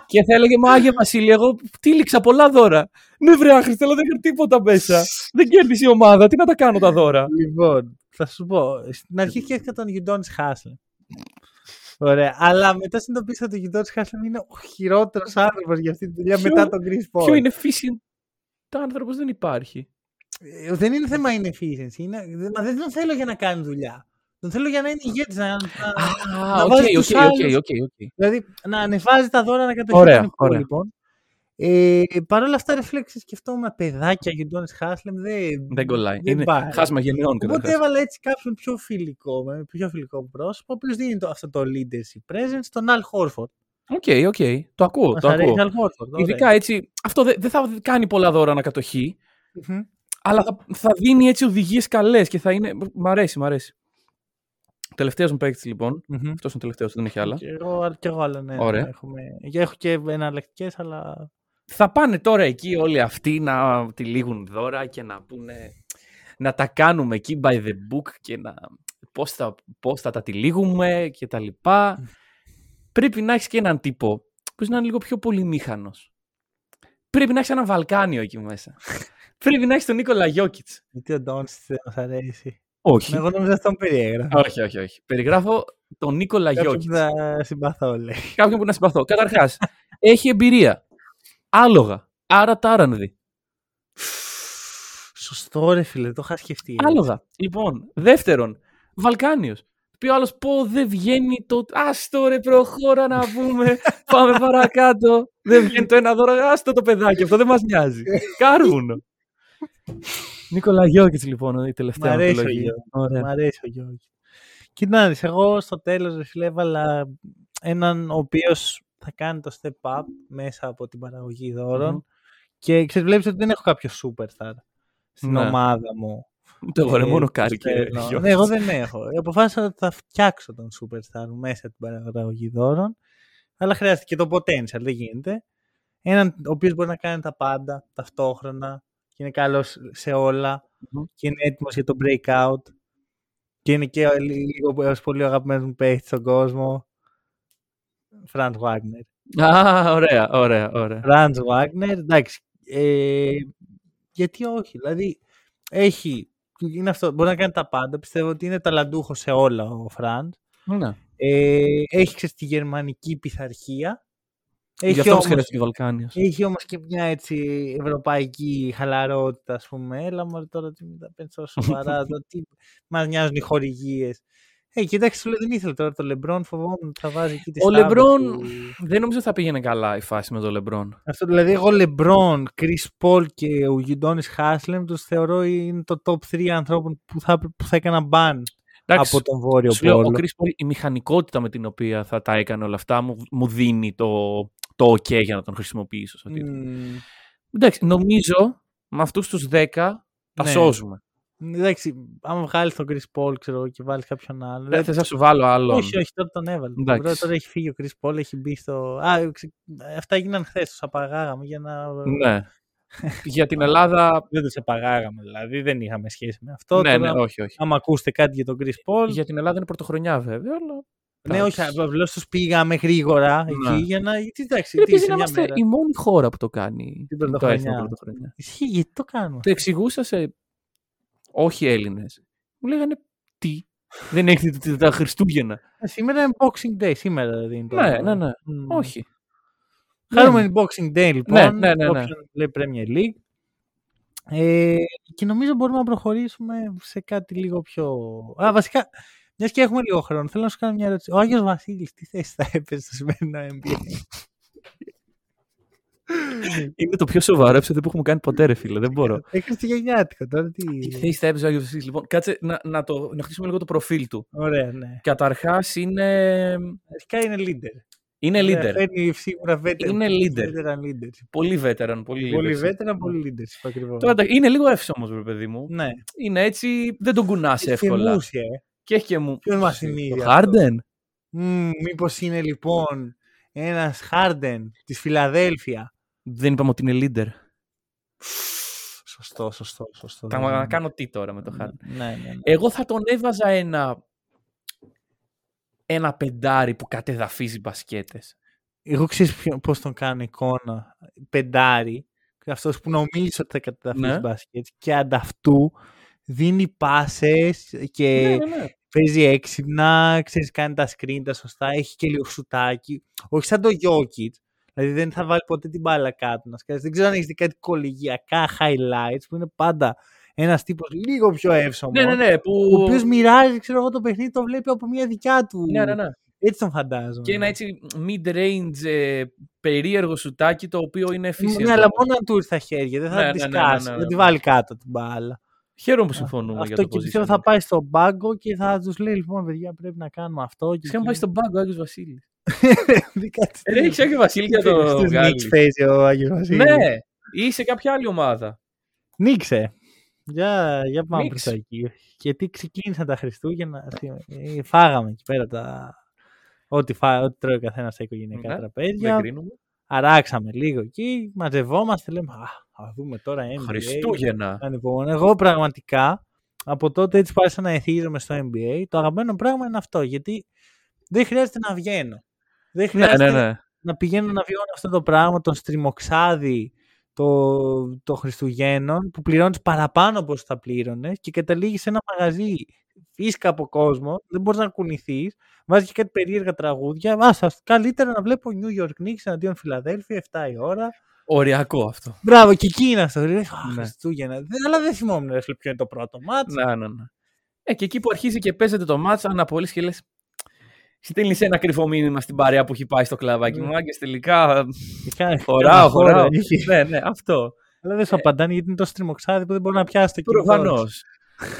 και θα έλεγε, μα Άγια Βασίλη, εγώ τύλιξα πολλά δώρα. Ναι, βρε άχρηστα, αλλά δεν είχα τίποτα μέσα. Δεν κέρδισε η ομάδα, τι να τα κάνω τα δώρα. Λοιπόν, θα σου πω, στην αρχή σκέφτηκα τον Γιουντόνις Χάσλεμ. Ωραία, αλλά μετά συνειδητοποίησα ότι ο Γιουντόνις Χάσλεμ είναι ο χειρότερος άνθρωπος για αυτή τη δουλειά ποιο, μετά τον Κρις Πολ. Ποιο είναι efficient άνθρωπος, δεν υπάρχει. Δεν είναι θέμα είναι efficiency. Είναι... Μα δεν τον θέλω για να κάνει δουλειά. Τον θέλω για να είναι ηγέτης. Να, να βάζει τους άλλους. Δηλαδή να ανεβάζει τα δώρα να κατοχυρώνει. Λοιπόν. Ε, Παρ' όλα αυτά, ρεφλέξε σκεφτόμουν παιδάκια για τον Χάσλεμ. Δεν, δεν κολλάει. Δεν είναι πάει. Χάσμα γενναιών. Οπότε έβαλα έτσι κάποιον πιο φιλικό, με πιο φιλικό πρόσωπο, ο οποίος δίνει το, αυτό το leadership presence, τον Αλ Χόρφορντ. Οκ, okay, οκ. Okay. Το ακούω. Το ακούω. Horford, ειδικά έτσι. Αυτό δεν δε θα κάνει πολλά δώρα ανακατοχή. Αλλά θα, θα δίνει έτσι οδηγίες καλές και θα είναι. Μ' αρέσει, μ' αρέσει. Τελευταίος μου παίκτης λοιπόν. Mm-hmm. Αυτός είναι ο τελευταίος, δεν έχει άλλα. Και εγώ, και εγώ άλλο, ναι. Ωραία. Έχουμε... Έχω και εναλλακτικές, αλλά. Θα πάνε τώρα εκεί όλοι αυτοί να τυλίγουν δώρα και να πούνε. Να τα κάνουμε εκεί by the book και να. Πώς θα, πώς θα τα τυλίγουμε και τα λοιπά. Mm. Πρέπει να έχεις και έναν τύπο που να είναι λίγο πιο πολυμήχανος. Πρέπει να έχεις έναν Βαλκάνιο εκεί μέσα. Πρέπει να έχει τον Νίκολα Γιόκιτς. Γιατί ο Ντόντσιτς δεν μας αρέσει. Όχι. Εγώ νόμιζα τον περιγράφω. Όχι, όχι, όχι. Περιγράφω τον Νίκολα Γιόκιτς. Κάποιον που να συμπαθώ, λέει. Κάποιον που να συμπαθώ. Καταρχάς, έχει εμπειρία. Άλογα. Άρα τάρανδη. Σωστό, ρε φίλε, το είχα σκεφτεί. Άλογα. Λοιπόν, δεύτερον, Βαλκάνιος. Πει ο άλλος, πω δεν βγαίνει το. Άστο ρε, προχώρα να πούμε. Πάμε παρακάτω. Δεν βγαίνει το ένα δώρο. Άστο το παιδάκι, αυτό δεν μας νοιάζει. Κάρβουνο. Νίκολα Γιόκιτς λοιπόν η τελευταία. Μ' αρέσει ο Γιόκιτς. Κοιτάξτε, εγώ στο τέλος έβαλα έναν ο οποίος θα κάνει το step up μέσα από την παραγωγή δώρων mm-hmm. και ξέρεις, βλέπεις ότι δεν έχω κάποιο superstar στην ναι. ομάδα μου. Το εγώ μόνο κάρι και ναι, εγώ δεν έχω. Αποφάσισα ότι θα φτιάξω τον superstar μέσα από την παραγωγή δώρων, αλλά χρειάζεται και το potential, δεν γίνεται. Έναν ο οποίος μπορεί να κάνει τα πάντα ταυτόχρονα. Και είναι καλός σε όλα mm-hmm. και είναι έτοιμος για το breakout και είναι και λίγο πολύ αγαπημένος μου παίχτης στον κόσμο. Φραντς Βάγκνερ. Α, ωραία, ωραία, ωραία. Φραντς Βάγκνερ, εντάξει. Ε, γιατί όχι, δηλαδή έχει, είναι αυτό, μπορεί να κάνει τα πάντα. Πιστεύω ότι είναι ταλαντούχος σε όλα ο Φραντς. Mm-hmm. Ε, έχει ξέρεις τη γερμανική πειθαρχία. Έχει γι' αυτό όμως, μας και Βαλκάνιος. Έχει όμως και μια έτσι ευρωπαϊκή χαλαρότητα, ας πούμε. Έλα μωρέ τώρα τι με τα πέντε σοβαρά, το τι μας νοιάζουν οι χορηγίες. Ε, κοιτάξτε, δεν ήθελε τώρα το Λεμπρόν, φοβόμουν ότι θα βάζει εκεί τη στάμπη. Ο Λεμπρόν, που... δεν νομίζω θα πήγαινε καλά η φάση με το Λεμπρόν. Αυτό δηλαδή, εγώ Λεμπρόν, Κρις Πολ και ο Γιουντόνις Χάσλεμ τους θεωρώ είναι το top τρία ανθρώπων που θα, που θα έκανα μπαν. Εντάξει, από τον Βόρειο Πόλο. Ο Κρις Πολ, η μηχανικότητα με την οποία θα τα έκανε όλα αυτά μου, μου δίνει το, το ok για να τον χρησιμοποιήσω. Mm. Εντάξει, νομίζω με αυτούς τους δέκα τα ναι. σώζουμε. Εντάξει, άμα βγάλει τον Κρις Πολ και βάλει κάποιον άλλο. Δεν θες να σου βάλω άλλο. Όχι, όχι, τώρα τον έβαλε. Τώρα, τώρα έχει φύγει ο Κρις Πολ, έχει μπει στο. Α, αυτά γίναν χθες, τους απαγάγαμε για να. Ναι. Για την Ελλάδα. Δεν τους απαγάγαμε, δηλαδή δεν είχαμε σχέση με αυτό. Ναι, τώρα, ναι, όχι, όχι. Άμα ακούσετε κάτι για τον Κρις Πολ. Για την Ελλάδα είναι πρωτοχρονιά, βέβαια, αλλά. Ναι, όχι, απλώ του πήγαμε γρήγορα εκεί για να. Εντάξει, γιατί να είμαστε η μόνη χώρα που το κάνει την πρωτοχρονιά. Ισχύει, γιατί το κάνουμε. Το εξηγούσα σε. Όχι Έλληνες. Μου λέγανε τι. Δεν έχετε τα Χριστούγεννα. Σήμερα είναι Boxing Day. Σήμερα δηλαδή είναι. Ναι, ναι, ναι. Mm. Όχι. Χαρούμενη Boxing Day λοιπόν. Ναι, ναι, ναι. Όποιος λέει Premier League. Ε, και νομίζω μπορούμε να προχωρήσουμε σε κάτι λίγο πιο. Α, βασικά, μιας και έχουμε λίγο χρόνο, θέλω να σου κάνω μια ερώτηση. Ο Άγιος Βασίλης, τι θέση θα έπαιζε στο σημερινό N B A? Είναι το πιο σοβαρό επεισόδιο που έχουμε κάνει ποτέ, ρε φίλε. Δεν μπορώ. Έχει το γενιάτικο τώρα. Τι θέση θα έπαιζε ο Άγιος Βασίλης? Λοιπόν, κάτσε να, να, το, να χτίσουμε λίγο το προφίλ του. Ωραία, ναι. Καταρχάς είναι. Αρχικά είναι leader. Είναι leader. Φέρνει σίγουρα veteran. Είναι leader. Πολύ veteran, πολύ leader. Πολύ veteran, πολύ leadership ακριβώς. Τώρα είναι λίγο εύσο όμως, ρε παιδί μου. Ναι. Είναι έτσι, δεν τον κουνάς εύκολα. Και μουσια, ε. Και έχει και μου. Ποιο μα θυμίζει? Το Χάρντεν. Μήπως είναι λοιπόν ένας Χάρντεν της Φιλαδέλφια? Δεν είπαμε ότι είναι leader. Σωστό, σωστό, σωστό. Θα να κάνω τι τώρα με το Χάρντεν. Ναι, ναι, ναι. Εγώ θα τον έβαζα ένα, ένα πεντάρι που κατεδαφίζει μπασκέτες. Εγώ ξέρεις πώς τον κάνω εικόνα. Πεντάρι, αυτός που νομίζει ότι θα κατεδαφίζει ναι. μπασκέτες και ανταυτού δίνει πάσες και ναι, ναι, ναι. παίζει έξυπνα, ξέρεις, κάνει τα screen τα σωστά, έχει και λίγο σουτάκι. Όχι σαν το Jokic. Δηλαδή δεν θα βάλει ποτέ την μπάλα κάτω. Δεν ξέρω αν έχεις δει κάτι κολυγιακά highlights που είναι πάντα ένας τύπος λίγο πιο εύσωμο. Ναι, ναι, ναι, που... Ο οποίος μοιράζει, ξέρω εγώ, το παιχνίδι, το βλέπει από μια δικιά του. Ναι, ναι, ναι. Έτσι τον φαντάζομαι. Και ένα έτσι mid-range ε, περίεργο σουτάκι το οποίο είναι φυσικό. Ναι, αλλά μόνο να του ήρθε στα χέρια. Δεν θα ναι, ναι, τη σκάσει. Ναι, ναι, ναι, ναι. Δεν τη βάλει κάτω την μπάλα. Χαίρομαι που συμφωνούμε αυτό για το position. Αυτό θα πάει στον πάγκο και θα τους λέει λοιπόν, παιδιά, πρέπει να κάνουμε αυτό. Και πάει στον πάγκο ο Άγιος Βασίλης. Ρε, έχεις Άγιο Βασίλη για το Νίξ παίζει ο Άγιος Βασίλης. Ναι, ή σε κάποια άλλη ομάδα. Νίξε. Για, για πάμε προς εκεί. Γιατί ξεκίνησαν τα Χριστούγεννα. Φάγαμε εκεί πέρα τα... Ό,τι, φά... Ό,τι τρώει ο καθένας στα οικογενειακά ναι, τραπέζια. Αράξαμε λίγο εκεί. Μαζευόμαστε. Λέμε, α, α δούμε τώρα N B A. Χριστούγεννα. Εγώ πραγματικά από τότε έτσι πάσα να εθίζομαι στο N B A. Το αγαπημένο πράγμα είναι αυτό. Γιατί δεν χρειάζεται να βγαίνω. Δεν χρειάζεται ναι, ναι, ναι. να πηγαίνω να βιώνω αυτό το πράγμα, τον στριμοξάδι των το Χριστουγέννων που πληρώνεις παραπάνω από όσο θα πλήρωνες και καταλήγεις σε ένα μαγαζί φύσκα από κόσμο, δεν μπορείς να κουνηθείς, βάζεις και κάτι περίεργα τραγούδια. Άσα, καλύτερα να βλέπω New York Knicks εναντίον Φιλαδέλφια, εφτά η ώρα. Ωριακό αυτό. Μπράβο, και εκεί είναι αυτό. Ναι. Χριστούγεννα. Αλλά δεν θυμόμουν να ποιο είναι το πρώτο μάτς. Ναι, ναι, ναι. Ε, και εκεί που αρχίζει και παίζεται το μάτς, αναπολύσεις και λες. Στέλνει ένα κρυφό μήνυμα στην παρέα που έχει πάει στο κλαβάκι μου. Άγκες τελικά. Χωράω, χωράω. Ναι, ναι, αυτό. Αλλά δεν σου απαντάνε γιατί είναι τόσο τριμοξάδι που δεν μπορεί να πιάσει το κεφάλι. Προφανώς.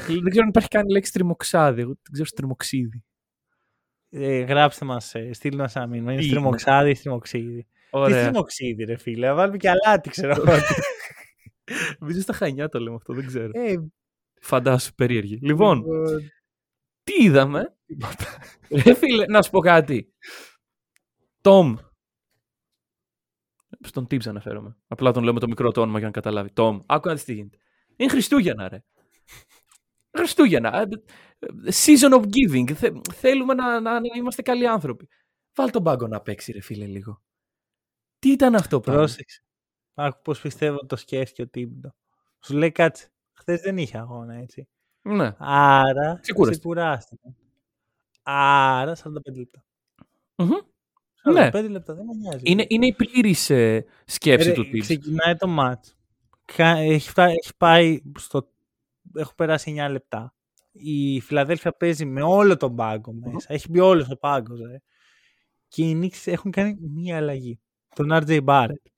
Δεν ξέρω αν υπάρχει καν λέξη τριμοξάδι. Εγώ δεν ξέρω τριμοξίδι. Γράψτε μας, στείλτε μας ένα μήνυμα. Είναι στριμοξάδι ή στριμοξίδι. Τι στριμοξίδι, ρε φίλε. Βάλουμε και αλάτι, ξέρω. Νομίζω στα Χανιά το λέμε αυτό, δεν ξέρω. Φαντάσου, περίεργη. Λοιπόν. Τι είδαμε. Ρε φίλε, να σου πω κάτι. Τόμ. Στον Τίμς αναφέρομαι. Απλά τον λέω με το μικρό το όνομα για να καταλάβει. Τόμ. Άκου να δεις τι γίνεται. Είναι Χριστούγεννα, ρε. Χριστούγεννα. Season of giving. Θε, θέλουμε να, να, να είμαστε καλοί άνθρωποι. Βάλ τον πάγκο να παίξει, ρε φίλε, λίγο. Τι ήταν αυτό πράγμα. Πρόσεξε. Άκου πώς πιστεύω το σκέφτηκε ο Τίμντο. Σου λέει κάτσε. Χθες δεν είχε αγώνα, έτσι. Ναι. Άρα ξεκουράστηκε. Άρα σαράντα πέντε λεπτά. Mm-hmm. σαράντα πέντε ναι. λεπτά δεν με νοιάζει. Είναι, είναι η πλήρης ε, σκέψη Ρε, του τύπου. Ξεκινάει το μάτς. Έχει, έχει πάει στο. Έχουν περάσει εννιά λεπτά. Η Φιλαδέλφια παίζει με όλο τον πάγκο μέσα. Mm-hmm. Έχει μπει όλο ο πάγκο. Ε. Και οι Knicks έχουν κάνει μία αλλαγή. Τον Άρ Τζέι Barrett.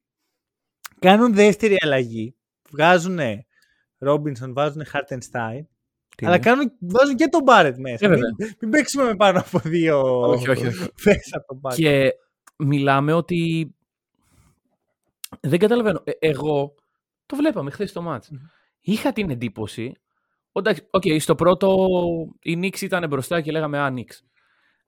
Κάνουν δεύτερη αλλαγή. Βγάζουν Ρόμπινσον, βάζουν Χάρτενστάιν. Τι αλλά κάνουν, βάζουν και τον Μπάρετ μέσα. Μην, μην παίξουμε με πάνω από δύο. Όχι, όχι, όχι. Και μιλάμε ότι. Δεν καταλαβαίνω. Ε, εγώ το βλέπαμε χθες το μάτς. Mm-hmm. Είχα την εντύπωση Εντάξει, okay, στο πρώτο η Knicks ήταν μπροστά και λέγαμε «Α, Knicks».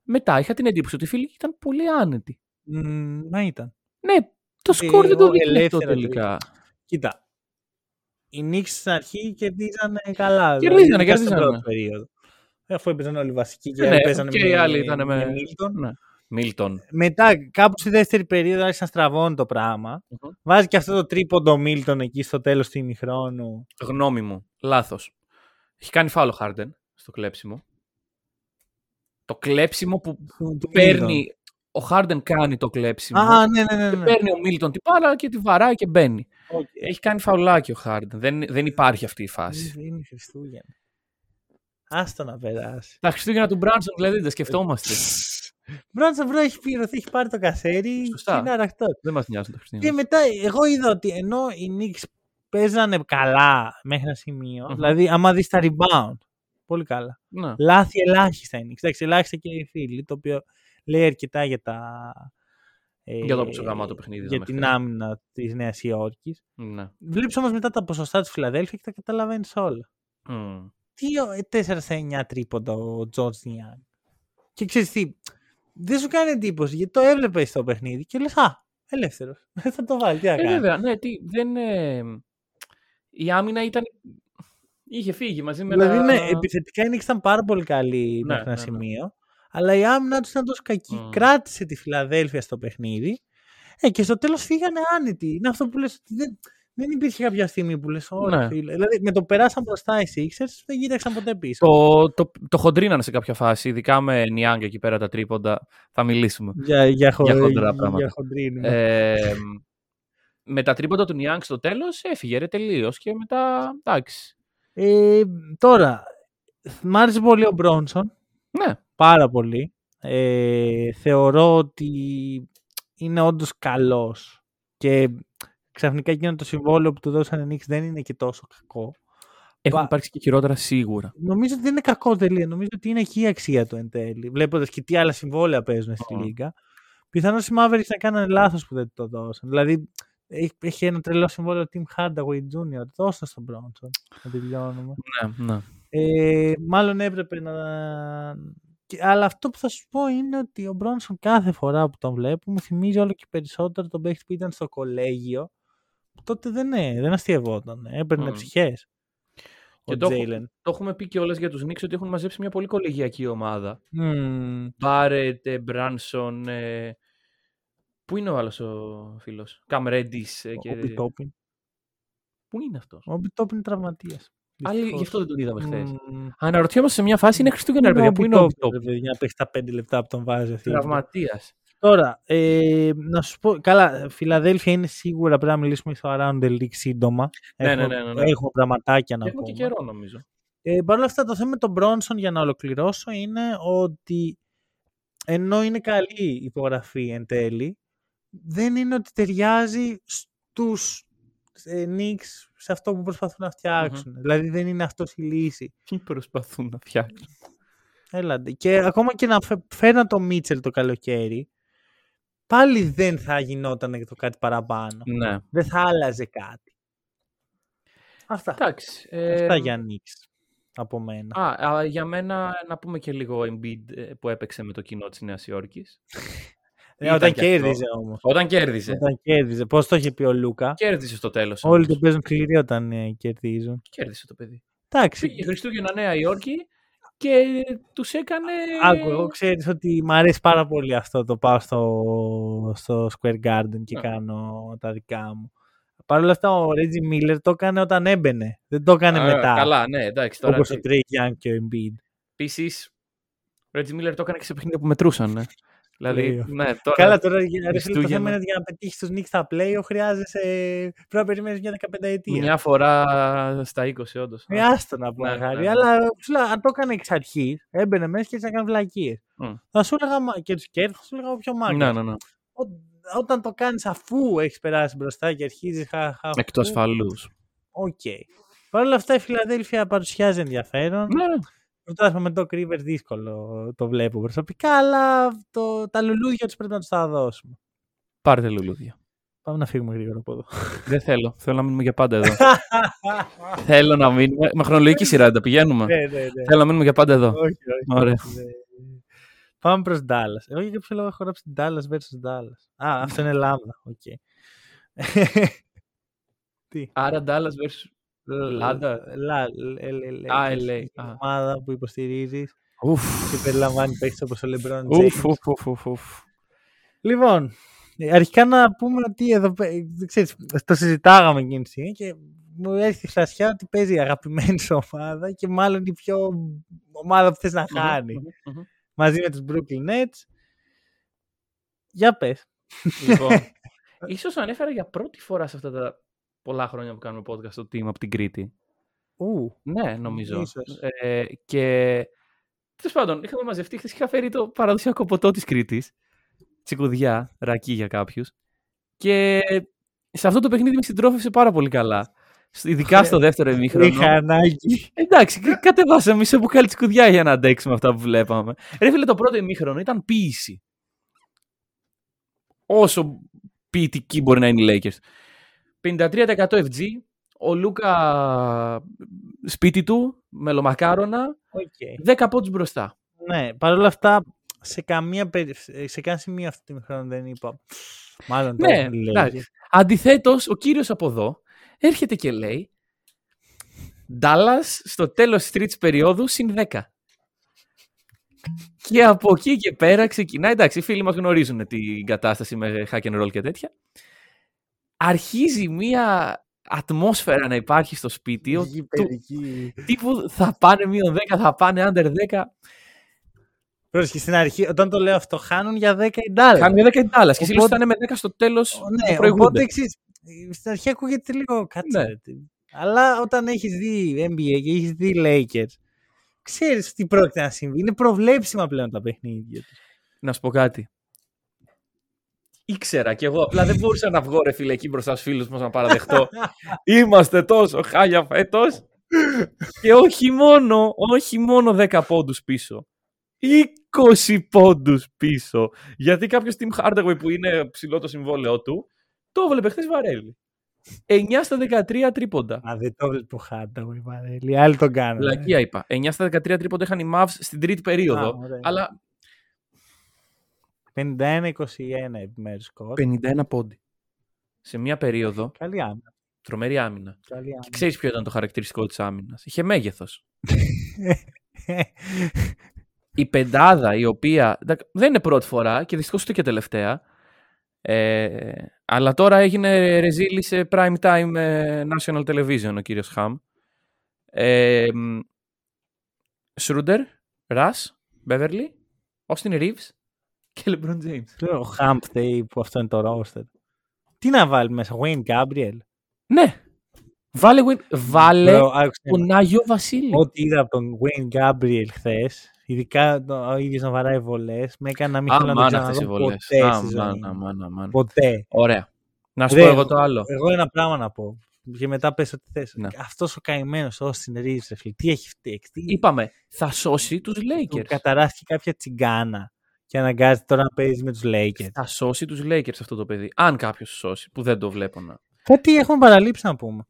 Μετά είχα την εντύπωση ότι οι φίλοι ήταν πολύ άνετοι. Mm, να ήταν. Ναι, το σκορ ε, δεν το δείχνει αυτό τελικά. Κοίτα, οι Knicks στην αρχή κερδίζανε καλά. Κερδίζανε, κερδίζανε. Αφού έπαιζαν όλοι βασικοί και ναι, παίζανε και με, οι άλλοι ήταν με Middleton. Ναι. Middleton. Μετά κάπου στη δεύτερη περίοδο άρχισε να στραβώνει το πράγμα. Mm-hmm. Βάζει και αυτό το τρίποντο Middleton εκεί στο τέλος του ημιχρόνου. Γνώμη μου, λάθος. Έχει κάνει φάουλο Χάρντεν στο κλέψιμο. Το κλέψιμο που του παίρνει. Ο Χάρντεν κάνει το κλέψιμο. Α, ναι, ναι, ναι, ναι. Παίρνει ο Middleton την μπάλα και τη βαράει και μπαίνει. Okay. Έχει κάνει φαουλάκι ο Χάρντεν. Δεν, δεν υπάρχει αυτή η φάση. Δεν είναι Χριστούγεννα. Άστο να περάσει. Τα Χριστούγεννα του Μπράνσον δηλαδή δεν σκεφτόμαστε. Μπράνσον βρω έχει πληρωθεί, έχει πάρει το κασέρι. Σωστά. Και είναι αραχτό. Δεν μας νοιάζουν τα Χριστούγεννα. Και μετά εγώ είδα ότι ενώ οι Knicks παίζανε καλά μέχρι ένα σημείο, mm-hmm. δηλαδή άμα δεις τα rebound, πολύ καλά. Ναι. Λάθη ελάχιστα οι Knicks. Εντάξει, ελάχιστα και οι φίλοι, το οποίο λέει αρκετά για τα. Για το ψωγάμα το παιχνίδι. Για την άμυνα της Νέας Υόρκης. Ναι. Βλέπεις όμως μετά τα ποσοστά της Φιλαδέλφια και τα καταλαβαίνεις όλα. Mm. Τι τέσσερα στα εννιά τρίποντα ο Τζορτζ Νιάν. Και ξέρεις τι, δεν σου κάνει εντύπωση γιατί το έβλεπες στο παιχνίδι και λες «Α, ελεύθερος, θα το βάλει, τι θα κάνει». Ε, βέβαια, ναι, τι, δεν, ε, η άμυνα ήταν, είχε φύγει μαζί με δηλαδή, τα... Δηλαδή, ναι, επιθετικά η Knicks ήταν πάρα πολύ καλή ναι, μέχρι ένα ναι, σημείο, ναι. αλλά η άμυνα τους ήταν τόσο κακή. Mm. Κράτησε τη Φιλαδέλφια στο παιχνίδι ε, και στο τέλος φύγανε άνετοι. Είναι αυτό που λες ότι δεν... Δεν υπήρχε κάποια στιγμή που λες όλα, ναι. φίλε. Δηλαδή, με το περάσαν μπροστά οι Sixers, δεν γύραξαν ποτέ πίσω. Το, το, το χοντρίνανε σε κάποια φάση, ειδικά με Νιάνγκ εκεί πέρα τα τρίποντα. Θα μιλήσουμε για, για, χο, για χοντρά πράγματα. Για ε, με τα τρίποντα του Νιάνγκ στο τέλος έφυγε ρε τελείως και μετά εντάξει. Ε, τώρα, μ' άρεσε πολύ ο Μπρόνσον. Ναι. Πάρα πολύ. Ε, θεωρώ ότι είναι όντως καλός και... Ξαφνικά εκείνο το συμβόλαιο που του δώσανε Knicks δεν είναι και τόσο κακό. Έχουν Πα... υπάρξει και χειρότερα σίγουρα. Νομίζω ότι δεν είναι κακό τελεία. Νομίζω ότι είναι εκεί η αξία του εν τέλει. Βλέποντας και τι άλλα συμβόλαια παίζουν στη oh. Λίγκα. Πιθανώς οι Mavericks να κάνανε λάθος που δεν το δώσαν. Δηλαδή έχει ένα τρελό συμβόλαιο Tim Hardaway Τζούνιορ. Δώστε στον Bronson. Να τελειώνουμε. Ναι, ναι. Ε, μάλλον έπρεπε να. Και, αλλά αυτό που θα σου πω είναι ότι ο Bronson κάθε φορά που τον βλέπω μου θυμίζει όλο και περισσότερο τον παίχτη που ήταν στο κολέγιο. Τότε δεν, ναι, δεν αστειευόταν. Έπαιρνε mm. ψυχές. Και το, έχω, το έχουμε πει κιόλας για τους Knicks ότι έχουν μαζέψει μια πολύ κολεγιακή ομάδα. Mm. Μπάρετ, Μπράνσον. Ε... Πού είναι ο άλλος ο φίλος? Καμρέντις. Ε, και... Ο Μπιτόπιν. Πού είναι αυτός? Ο Μπιτόπιν είναι τραυματίας. Άλλοι, γι' αυτό δεν τον είδαμε χθες. Mm. Αναρωτιόμαστε σε μια φάση είναι Χριστούγεννα, παιδιά. Πού είναι ο Μπιτόπιν? Παιδιά, παίξει τα πέντε λεπτά που τον βάζει. Τραυματίας. Τώρα, ε, να σου πω, καλά, Φιλαδέλφια είναι σίγουρα, πρέπει να μιλήσουμε στο Around the League σύντομα. Ναι, έχω, ναι, ναι, ναι. Έχω πραγματάκια να πω. Έχουμε και καιρό νομίζω. Ε, παρ' όλα αυτά το θέμα με τον Bronson για να ολοκληρώσω είναι ότι ενώ είναι καλή υπογραφή εν τέλει, δεν είναι ότι ταιριάζει στους ε, Knicks σε αυτό που προσπαθούν να φτιάξουν. Mm-hmm. Δηλαδή δεν είναι αυτός η λύση. Τι προσπαθούν να φτιάξουν. Έλατε. Και ακόμα και να φέρνα το Μίτσελ το καλοκαίρι, πάλι δεν θα γινόταν το κάτι παραπάνω. Ναι. Δεν θα άλλαζε κάτι. Αυτά. Εντάξει, Αυτά ε... για Knicks από μένα. Α, α, για μένα να πούμε και λίγο Embiid που έπαιξε με το κοινό της Νέας Υόρκης. ε, όταν και κέρδιζε όμως. Όταν κέρδιζε. Όταν κέρδιζε. Πώς το είχε πει ο Λούκα. Κέρδιζε στο τέλος. Όλοι το παίζουν σκληρή όταν ε, κερδίζουν. Κέρδισε το παιδί. Εντάξει. Πήγε Χριστούγεννα Νέα Υόρκη. Και τους έκανε... Άκου, εγώ ξέρεις ότι μ' αρέσει πάρα πολύ αυτό το πάω στο, στο Square Garden και yeah. κάνω τα δικά μου. Παρ' όλα αυτά ο Reggie Miller το έκανε όταν έμπαινε. Δεν το έκανε ah, μετά. Καλά, ναι, εντάξει. Τώρα όπως ο Trey Young και ο Embiid. Επίσης, ο Reggie Miller το έκανε και σε παιχνίδια που μετρούσαν. Ναι. Δηλαδή, ναι, τώρα... Καλά, τώρα το θέμα είναι για να πετύχεις τους Knicks στα play, χρειάζεσαι. Πρέπει να περιμένεις μια δεκαπενταετία. Μια φορά στα είκοσι, όντως. Άστο να πω, ναι, χάρη. Ναι, ναι. Αλλά αν το έκανε εξ αρχής, έμπαινε μέσα και έτσι να κάνει βλακίες. Mm. Θα σου έλεγα και τους κέρδους, θα σου έλεγα πιο μάγκας. Ναι, ναι, ναι. Όταν το κάνεις αφού έχεις περάσει μπροστά και αρχίζεις. Εκ του ασφαλούς. Οκ. Παρ' όλα αυτά η Φιλαδέλφια παρουσιάζει ενδιαφέρον. Ναι, ναι. Τώρα με το Κρύβερ δύσκολο το βλέπω προσωπικά, αλλά το, τα λουλούδια τους πρέπει να τους τα δώσουμε. Πάρτε λουλούδια. Πάμε να φύγουμε γρήγορα από εδώ. Δεν θέλω. Θέλω να μείνουμε για πάντα εδώ. Θέλω να μείνουμε. Με χρονολογική σειρά τα πηγαίνουμε. Ναι, ναι, ναι. Θέλω να μείνουμε για πάντα εδώ. Okay, okay, ωραία. Ναι. Πάμε προς Dallas. Εγώ για κάποιο λόγο έχω γράψει Dallas versus Dallas. Α, αυτό είναι Λάμδα. Okay. Τι. Άρα Dallas versus Λάντα. Α, ελ έι. Η ομάδα που υποστηρίζεις και περιλαμβάνει παίκτες όπως ο Λεμπρόν Τζέιμς. Λοιπόν. Αρχικά να πούμε ότι εδώ, ξέρεις, το συζητάγαμε εκείνη τη στιγμή και μου έρχεται η φλασιά ότι παίζει η αγαπημένη σου ομάδα και μάλλον η πιο ομάδα που θες να χάνει. Mm-hmm, mm-hmm. Μαζί με τους Brooklyn Nets. Για πες. Λοιπόν, ίσως ανέφερα για πρώτη φορά σε αυτά τα πολλά χρόνια που κάνουμε podcast το team από την Κρήτη. Ου, ναι, νομίζω. Ε, και τέλος πάντων, είχαμε μαζευτεί χθες και είχα φέρει το παραδοσιακό ποτό της Κρήτης. Τσικουδιά, ρακί για κάποιους. Και σε αυτό το παιχνίδι με συντρόφευσε πάρα πολύ καλά. Ειδικά στο δεύτερο ημίχρονο. Είχα ανάγκη. Εντάξει, κατεβάσαμε σε μπουκάλι τσικουδιά για να αντέξουμε αυτά που βλέπαμε. Ρε φίλε, το πρώτο ημίχρονο ήταν ποιήση. Όσο ποιητική μπορεί να είναι οι Lakers. πενήντα τρία τοις εκατό εφ τζι. Ο Λούκα σπίτι του, μελομακάρονα. Okay. δέκα πόντους μπροστά. Ναι, παρόλα αυτά. Σε, καμία περι... σε κανένα σημείο αυτή τη χρόνο δεν είπα. Μάλλον ναι, δηλαδή. Αντιθέτως, ο κύριος από εδώ έρχεται και λέει Dallas στο τέλος της τρίτης περίοδου συν δέκα. Και από εκεί και πέρα ξεκινάει. Εντάξει, οι φίλοι μας γνωρίζουν την κατάσταση με hack and roll και τέτοια. Αρχίζει μία ατμόσφαιρα να υπάρχει στο σπίτι. Του... τύπου θα πάνε μείον δέκα, θα πάνε under δέκα. Και στην αρχή, όταν το λέω αυτό, χάνουν για δέκα οι Dallas. Χάνουν για δέκα οι Dallas. Και εσύ ήταν με δέκα στο τέλος. Ναι, το οπότε εξής. Στην αρχή ακούγεται λίγο κάτσε. Ναι. Αλλά όταν έχεις δει εν μπι έι και έχεις δει Lakers, ξέρεις τι πρόκειται να συμβεί. Είναι προβλέψιμα πλέον τα παιχνίδια. Να σου πω κάτι. Ήξερα κι εγώ. Απλά δεν μπορούσα να βγω ρε φίλε εκεί μπροστά στους φίλους μας να παραδεχτώ. Είμαστε τόσο χάλια φέτος. Και όχι μόνο, όχι μόνο δέκα πόντους πίσω. είκοσι πόντους πίσω. Γιατί κάποιος Tim Hardaway που είναι ψηλό το συμβόλαιό του, το έβλεπε χθες Βαρέλη. εννιά στα δεκατρία τρίποντα. Α, δεν το έβλεπε ο Hardaway Βαρέλη. Άλλοι τον κάνανε. Λακία είπα. εννιά στα δεκατρία τρίποντα είχαν οι Mavs στην τρίτη περίοδο. Α, αλλά... πενήντα ένα είκοσι ένα επιμέρους σκορ. πενήντα ένα πόντι. Σε μία περίοδο. Καλή άμυνα. Τρομερή άμυνα. Καλή άμυνα. Και ξέρεις ποιο ήταν το χαρακτηριστικό της άμυνας. Είχε μέγεθος. Η πεντάδα η οποία δεν είναι πρώτη φορά και δυστυχώς ούτε και τελευταία, ε, αλλά τώρα έγινε ρεζίλη σε prime time ε, national television ο κύριος Χαμ. Ε, Σρούντερ, Ρας, Μπέβερλι, Όστιν Ρίβς και Λεμπρόν Τζέιμς. Ο Χαμ φταίει που αυτό είναι το ρόστερ. Τι να βάλει μέσα, Γουέιν Γκάμπριελ. Ναι. Βάλε, βάλε τον Άγιο Βασίλη. Ό,τι είδα από τον Γουέιν Γκάμπριελ χθες. Ειδικά ο ίδιος να βαράει βολές. Με έκανε να μην θέλω να το ξαναδώ ποτέ. Αμάν, ποτέ. Ωραία. Να σου Ρε, πω εγώ το άλλο. Εγώ ένα πράγμα να πω. Και μετά πες ό,τι θες. Ναι. Αυτός ο καημένος ως συνεργής, τι έχει φτιάξει. Είπαμε, θα σώσει τους Lakers. Καταράστηκε κάποια τσιγκάνα και αναγκάζεται τώρα να παίζει με τους Lakers. Θα σώσει τους Lakers αυτό το παιδί. Αν κάποιος σώσει, που δεν το βλέπω να... Κάτι έχουμε παραλείψει να πούμε.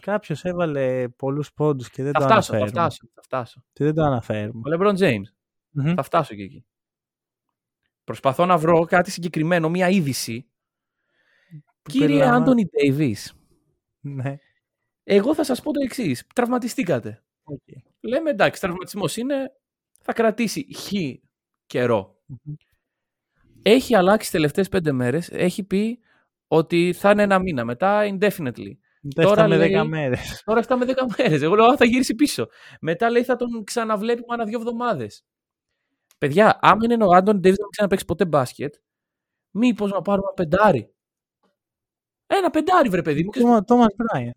Κάποιος έβαλε πολλούς πόντους και δεν θα το φτάσω, αναφέρουμε. Θα φτάσω, θα φτάσω. Και δεν το αναφέρουμε. Ο LeBron James. Mm-hmm. Θα φτάσω και εκεί. Προσπαθώ να βρω κάτι συγκεκριμένο, μία είδηση. Που κύριε Άντονι Ντέιβις. Ναι. Εγώ θα σας πω το εξής. Τραυματιστήκατε. Okay. Λέμε εντάξει, τραυματισμός είναι, θα κρατήσει χ καιρό. Mm-hmm. Έχει αλλάξει τις τελευταίες πέντε μέρες. Έχει πει ότι θα είναι ένα μήνα μετά, indefinitely. Τώρα με δέκα μέρες. Τώρα αυτά με δέκα μέρες. Εγώ λέω θα γυρίσει πίσω. Μετά λέει θα τον ξαναβλέπουμε ανά δύο εβδομάδες. Παιδιά, άμα είναι ο Άντων Ντέιβις να μην ξαναπαίξει ποτέ μπάσκετ, μήπως να πάρουμε ένα πεντάρι. Ένα πεντάρι, βρε παιδί μου. Τόμας Μπράιαντ.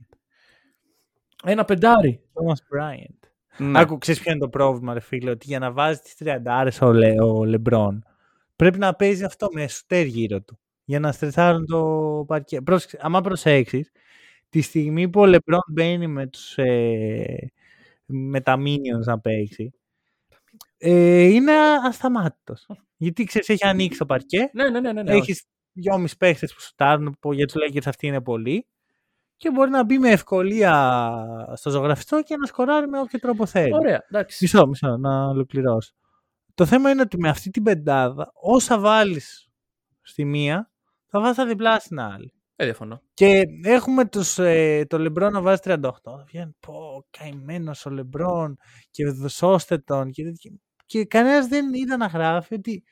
Ένα πεντάρι. Τόμας Μπράιαντ. Άκου, ξέρεις ποιο είναι το πρόβλημα, ρε φίλε, ότι για να βάζει τις τριαντάρες ο, Λε, ο Λεμπρόν πρέπει να παίζει αυτό με σουτέρ γύρω του. Για να στρεσάρουν το παρκέ. Άμα προσέξεις. Τη στιγμή που ο Λεμπρόν μπαίνει με, τους, ε, με τα Minions να παίξει, ε, είναι ασταμάτητος. Γιατί ξέρεις, έχει ανοίξει το παρκέ, ναι, ναι, ναι, ναι, έχεις δυόμισι παίχτες που σουτάρουν, που για τους Lakers αυτοί είναι πολλοί, και μπορεί να μπει με ευκολία στο ζωγραφιστό και να σκοράρει με όποιο τρόπο θέλει. Ωραία, εντάξει. Μισό, μισό, να ολοκληρώσω. Το θέμα είναι ότι με αυτή την πεντάδα, όσα βάλεις στη μία, θα βάζεις τα διπλά στην άλλη. Ε, διαφωνώ. Και έχουμε τους, ε, το Λεμπρόν να βάζει τριάντα οκτώ. Βγαίνει, πω, καημένος ο Λεμπρόν και σώστε τον. Και, και, και κανένας δεν είδα να γράφει ότι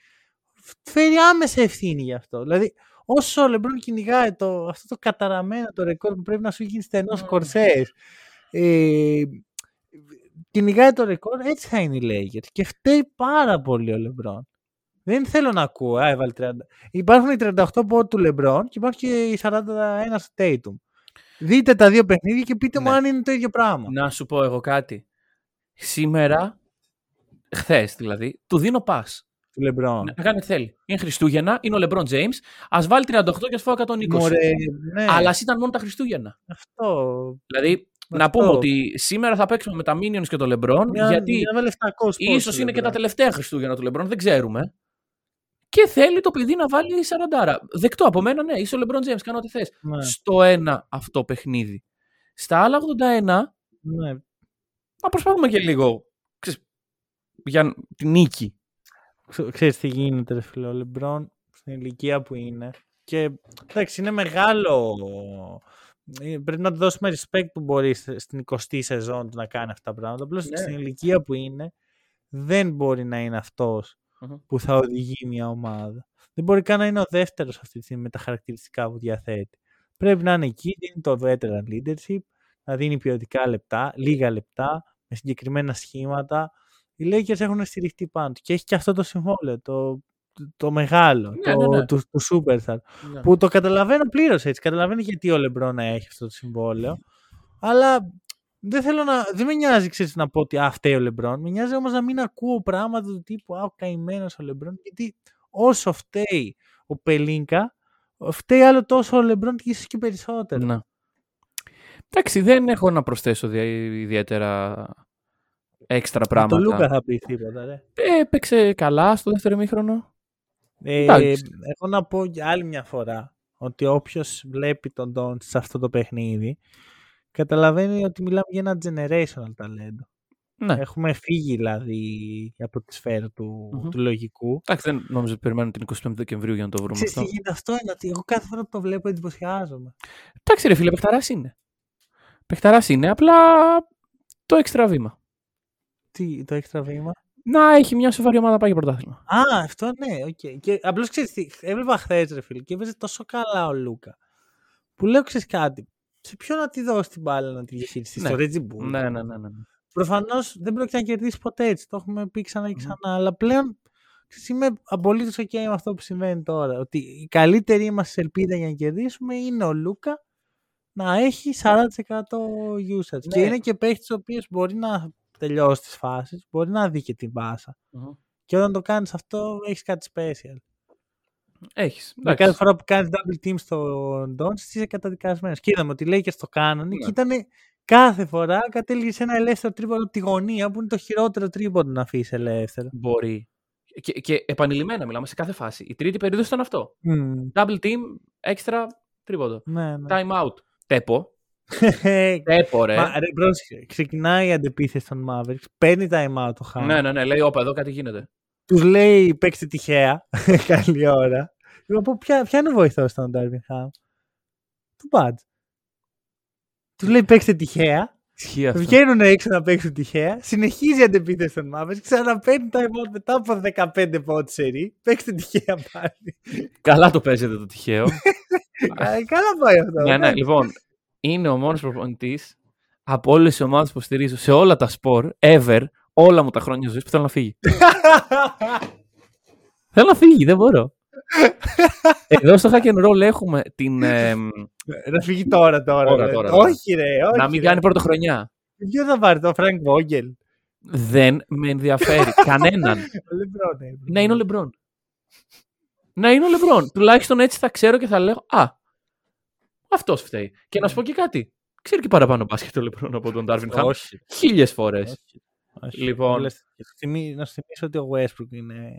φέρει άμεσα ευθύνη γι' αυτό. Δηλαδή, όσο ο Λεμπρόν κυνηγάει το, αυτό το καταραμένο το ρεκόρ που πρέπει να σου γίνει στενός mm. κορσές, ε, κυνηγάει το ρεκόρ, έτσι θα είναι οι Lakers. Και φταίει πάρα πολύ ο Λεμπρόν. Δεν θέλω να ακούω. Α, έβαλε τριάντα. Υπάρχουν οι τριάντα οκτώ πόντου του Λεμπρόν και υπάρχουν και οι σαράντα ένα του Τέιτουμ. Δείτε τα δύο παιχνίδια και πείτε ναι. μου αν είναι το ίδιο πράγμα. Να σου πω εγώ κάτι. Σήμερα, χθες δηλαδή, του δίνω πας. Του Λεμπρόν. Να κάνει τι θέλει. Είναι Χριστούγεννα, είναι ο Λεμπρόν Τζέιμς. Ας βάλει τριάντα οκτώ και ας φάω εκατόν είκοσι. Μωρέ, ναι. Αλλά ας ήταν μόνο τα Χριστούγεννα. Αυτό. Δηλαδή, αυτό. Να πούμε ότι σήμερα θα παίξουμε με τα Minions και το Λεμπρόν. Για, γιατί ίσως είναι και τα τελευταία Χριστούγεννα του Λεμπρόν, δεν ξέρουμε. Και θέλει το παιδί να βάλει σαραντάρα. Δεκτό από μένα, ναι, είσαι ο Λεμπρόν Τζέιμς, κάνω ό,τι θες. Ναι. Στο ένα αυτό παιχνίδι. Στα άλλα ογδόντα ένα, ναι. να προσπαθούμε και λίγο ξέρεις, για την νίκη. Ξέρεις τι γίνεται, ρε φίλε, ο Λεμπρόν στην ηλικία που είναι. Και εντάξει, είναι μεγάλο. Πρέπει να του δώσουμε respect που μπορεί στην εικοστή σεζόν του να κάνει αυτά τα πράγματα. Απλώς ναι. στην ηλικία που είναι, δεν μπορεί να είναι αυτός. Mm-hmm. που θα οδηγεί μια ομάδα. Δεν μπορεί καν να είναι ο δεύτερος αυτή τη στιγμή με τα χαρακτηριστικά που διαθέτει. Πρέπει να είναι εκεί, είναι το veteran leadership, να δίνει ποιοτικά λεπτά, λίγα λεπτά, με συγκεκριμένα σχήματα. Οι Lakers έχουν στηριχτεί πάνω του και έχει και αυτό το συμβόλαιο, το, το, το μεγάλο, ναι, το, ναι, ναι. το, το superstar, ναι. που το καταλαβαίνω πλήρως έτσι. Καταλαβαίνω γιατί ο Λεμπρόν έχει αυτό το συμβόλαιο, αλλά... Δεν, θέλω να, δεν με νοιάζει ξέρεις, να πω ότι α, φταίει ο Λεμπρόν. Με νοιάζει όμως να μην ακούω πράγματα του τύπου α, καημένος ο Λεμπρόν. Γιατί όσο φταίει ο Πελίνκα, φταίει άλλο τόσο ο Λεμπρόν και ίσως και περισσότερο. Να. Εντάξει, δεν έχω να προσθέσω ιδιαίτερα έξτρα πράγματα. Το Λούκα θα πει τίποτα, ρε. Ε, έπαιξε καλά στο δεύτερο ημίχρονο. Ε, έχω να πω για άλλη μια φορά ότι όποιος βλέπει τον Ντόντ σε αυτό το παιχνίδι καταλαβαίνει ότι μιλάμε για ένα generational ταλέντο. Ναι. Έχουμε φύγει δηλαδή από τη σφαίρα του, mm-hmm. του λογικού. Εντάξει, δεν νόμιζα ότι περιμένουμε την εικοστή πέμπτη Δεκεμβρίου για να το βρούμε. Ξέρεις τι γίνεται αυτό, είναι ότι εγώ κάθε φορά που το βλέπω εντυπωσιάζομαι. Εντάξει, ρε φίλε, παιχταράς είναι. Παιχταράς είναι, απλά το έξτρα βήμα. Τι, το έξτρα βήμα? Να έχει μια σοβαρή ομάδα να πάει για πρωτάθλημα. Α, αυτό ναι, οκ. Okay. Απλώς ξέρεις τι, έβλεπα χθες, ρε φίλε, και έπαιζε τόσο καλά ο Λούκα. Που λέω, ξέρεις κάτι. Σε ποιον να τη δώσει την μπάλα να τη διαχειριστεί, ναι. στο Reggie Bull. Ναι, ναι, ναι, ναι. Προφανώς δεν πρόκειται να κερδίσει ποτέ έτσι. Το έχουμε πει ξανά και ξανά. Mm. Αλλά πλέον είμαι απολύτως ok με αυτό που συμβαίνει τώρα. Ότι η καλύτερη μας ελπίδα για να κερδίσουμε είναι ο Λούκα να έχει σαράντα τοις εκατό usage. Ναι. Και είναι και παίχτης ο οποίος μπορεί να τελειώσει τις φάσεις, μπορεί να δει και την μπάσα. Mm. Και όταν το κάνεις αυτό, έχεις κάτι special. Έχεις. Κάθε φορά που κάνεις double team στον Ντόντ, είσαι καταδικασμένος. Και είδαμε ότι οι Lakers το κάνανε, yeah. και ήταν κάθε φορά κατέληγε σε ένα ελεύθερο τρίποντο από τη γωνία, που είναι το χειρότερο τρίποντο να αφήσει ελεύθερο. Μπορεί. Και, και επανειλημμένα μιλάμε σε κάθε φάση. Η τρίτη περίοδος ήταν αυτό. Mm. Double team, έξτρα τρίποντο. Ναι, ναι. Time out. Τέπο. Τέπο, ρε. Μα, ρε μπρος, ξεκινάει η αντεπίθεση των Mavericks. Παίρνει time out το χάρτη. Ναι, ναι, ναι. Λέει, όπα, εδώ κάτι γίνεται. Τους λέει παίξτε τυχαία. Καλή ώρα. Λοιπόν, ποια, ποια είναι ο βοηθός στον Ντάρβιν? Του Μπατζ. Τους λέει παίξτε τυχαία. Βγαίνουν έξω να παίξουν τυχαία. Συνεχίζει η αντεπίθεση των Μάβες. Ξαναπαίρνει τα ημών μετά από δεκαπέντε πόντους σερί. Παίξτε τυχαία πάλι. Καλά το παίζετε το τυχαίο. Καλά πάει αυτό. Ναι, ναι, λοιπόν, είναι ο μόνος προπονητής από όλες τις ομάδες που στηρίζω σε όλα τα σπορ, ever, όλα μου τα χρόνια ζωής που θέλω να φύγει. Θέλω να φύγει, δεν μπορώ. Εδώ στο Hack and Roll έχουμε την. Ε, να φύγει τώρα, τώρα. τώρα, τώρα όχι, ρε, όχι. Να μην κάνει πρωτοχρονιά. Ποιο θα πάρει, το Frank Vogel? Δεν με ενδιαφέρει κανέναν. Ναι, είναι ο Λεμπρόν. Ναι, είναι ο Λεμπρόν. Τουλάχιστον έτσι θα ξέρω και θα λέω. Α, αυτός φταίει. Και να σου πω και κάτι. Ξέρει και παραπάνω μπάσκετ ο Λεμπρόν από τον Ντάρβιν Χαμ. Χίλιες φορές. Λοιπόν. Να σου θυμίσω ότι ο Westbrook είναι.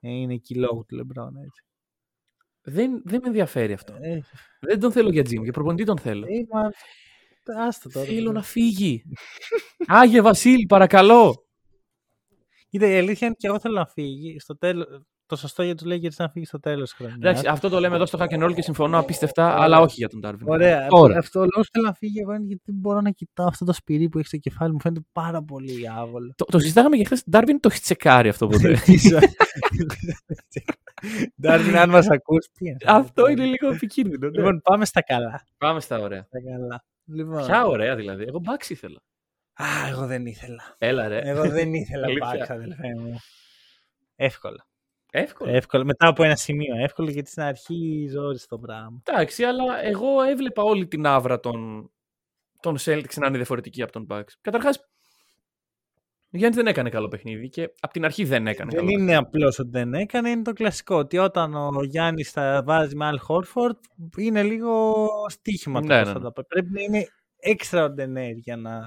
Είναι εκεί λόγω του Λεμπρόν, έτσι. Δεν, δεν με ενδιαφέρει αυτό. Ε, δεν τον θέλω για gym, για προπονητή τον θέλω. Ε, μα... Άστο τώρα, θέλω να φύγει. Άγιε Βασίλη, παρακαλώ. Κοίτα, η αλήθεια είναι και εγώ θέλω να φύγει. Στο τέλος, το σωστό για τους Lakers να φύγει στο τέλος χρονιάς. Αυτό το λέμε εδώ στο Hack and Roll και συμφωνώ απίστευτα, αλλά όχι για τον Ντάρβιν. Ωραία. Ωραία. Αυτό ο λόγος θέλω να φύγει εγώ είναι γιατί μπορώ να κοιτάω αυτό το σπυρί που έχει στο κεφάλι μου. Φαίνεται πάρα πολύ άβολο. Το, το συζητάγαμε και χθες. Ντάρβιν το έχει τσεκάρει αυτό που λέει. Ντάρβιν, αν μας ακούσει. Αυτό είναι λίγο επικίνδυνο. Λοιπόν, πάμε στα καλά. Πάμε στα ωραία. Λοιπόν. Ποια ωραία δηλαδή. Εγώ μπάξ ήθελα. Α, εγώ δεν ήθελα. Έλα ρε. Εγώ δεν ήθελα μπάξ, αδελφέ μου. Εύκολα. Εύκολα. Εύκολα. Μετά από ένα σημείο. Εύκολο γιατί στην αρχή ζόρισε το πράγμα. Εντάξει, αλλά εγώ έβλεπα όλη την άβρα των, των Celtics να είναι διαφορετική από τον μπάξ. Καταρχάς, ο Γιάννης δεν έκανε καλό παιχνίδι και από την αρχή δεν έκανε δεν καλό. Δεν είναι απλώς ότι δεν έκανε, είναι το κλασικό. Ότι όταν ο Γιάννης θα βάζει με Al Horford είναι λίγο στοίχημα. Ναι, ναι. Πρέπει να είναι extraordinaire για να...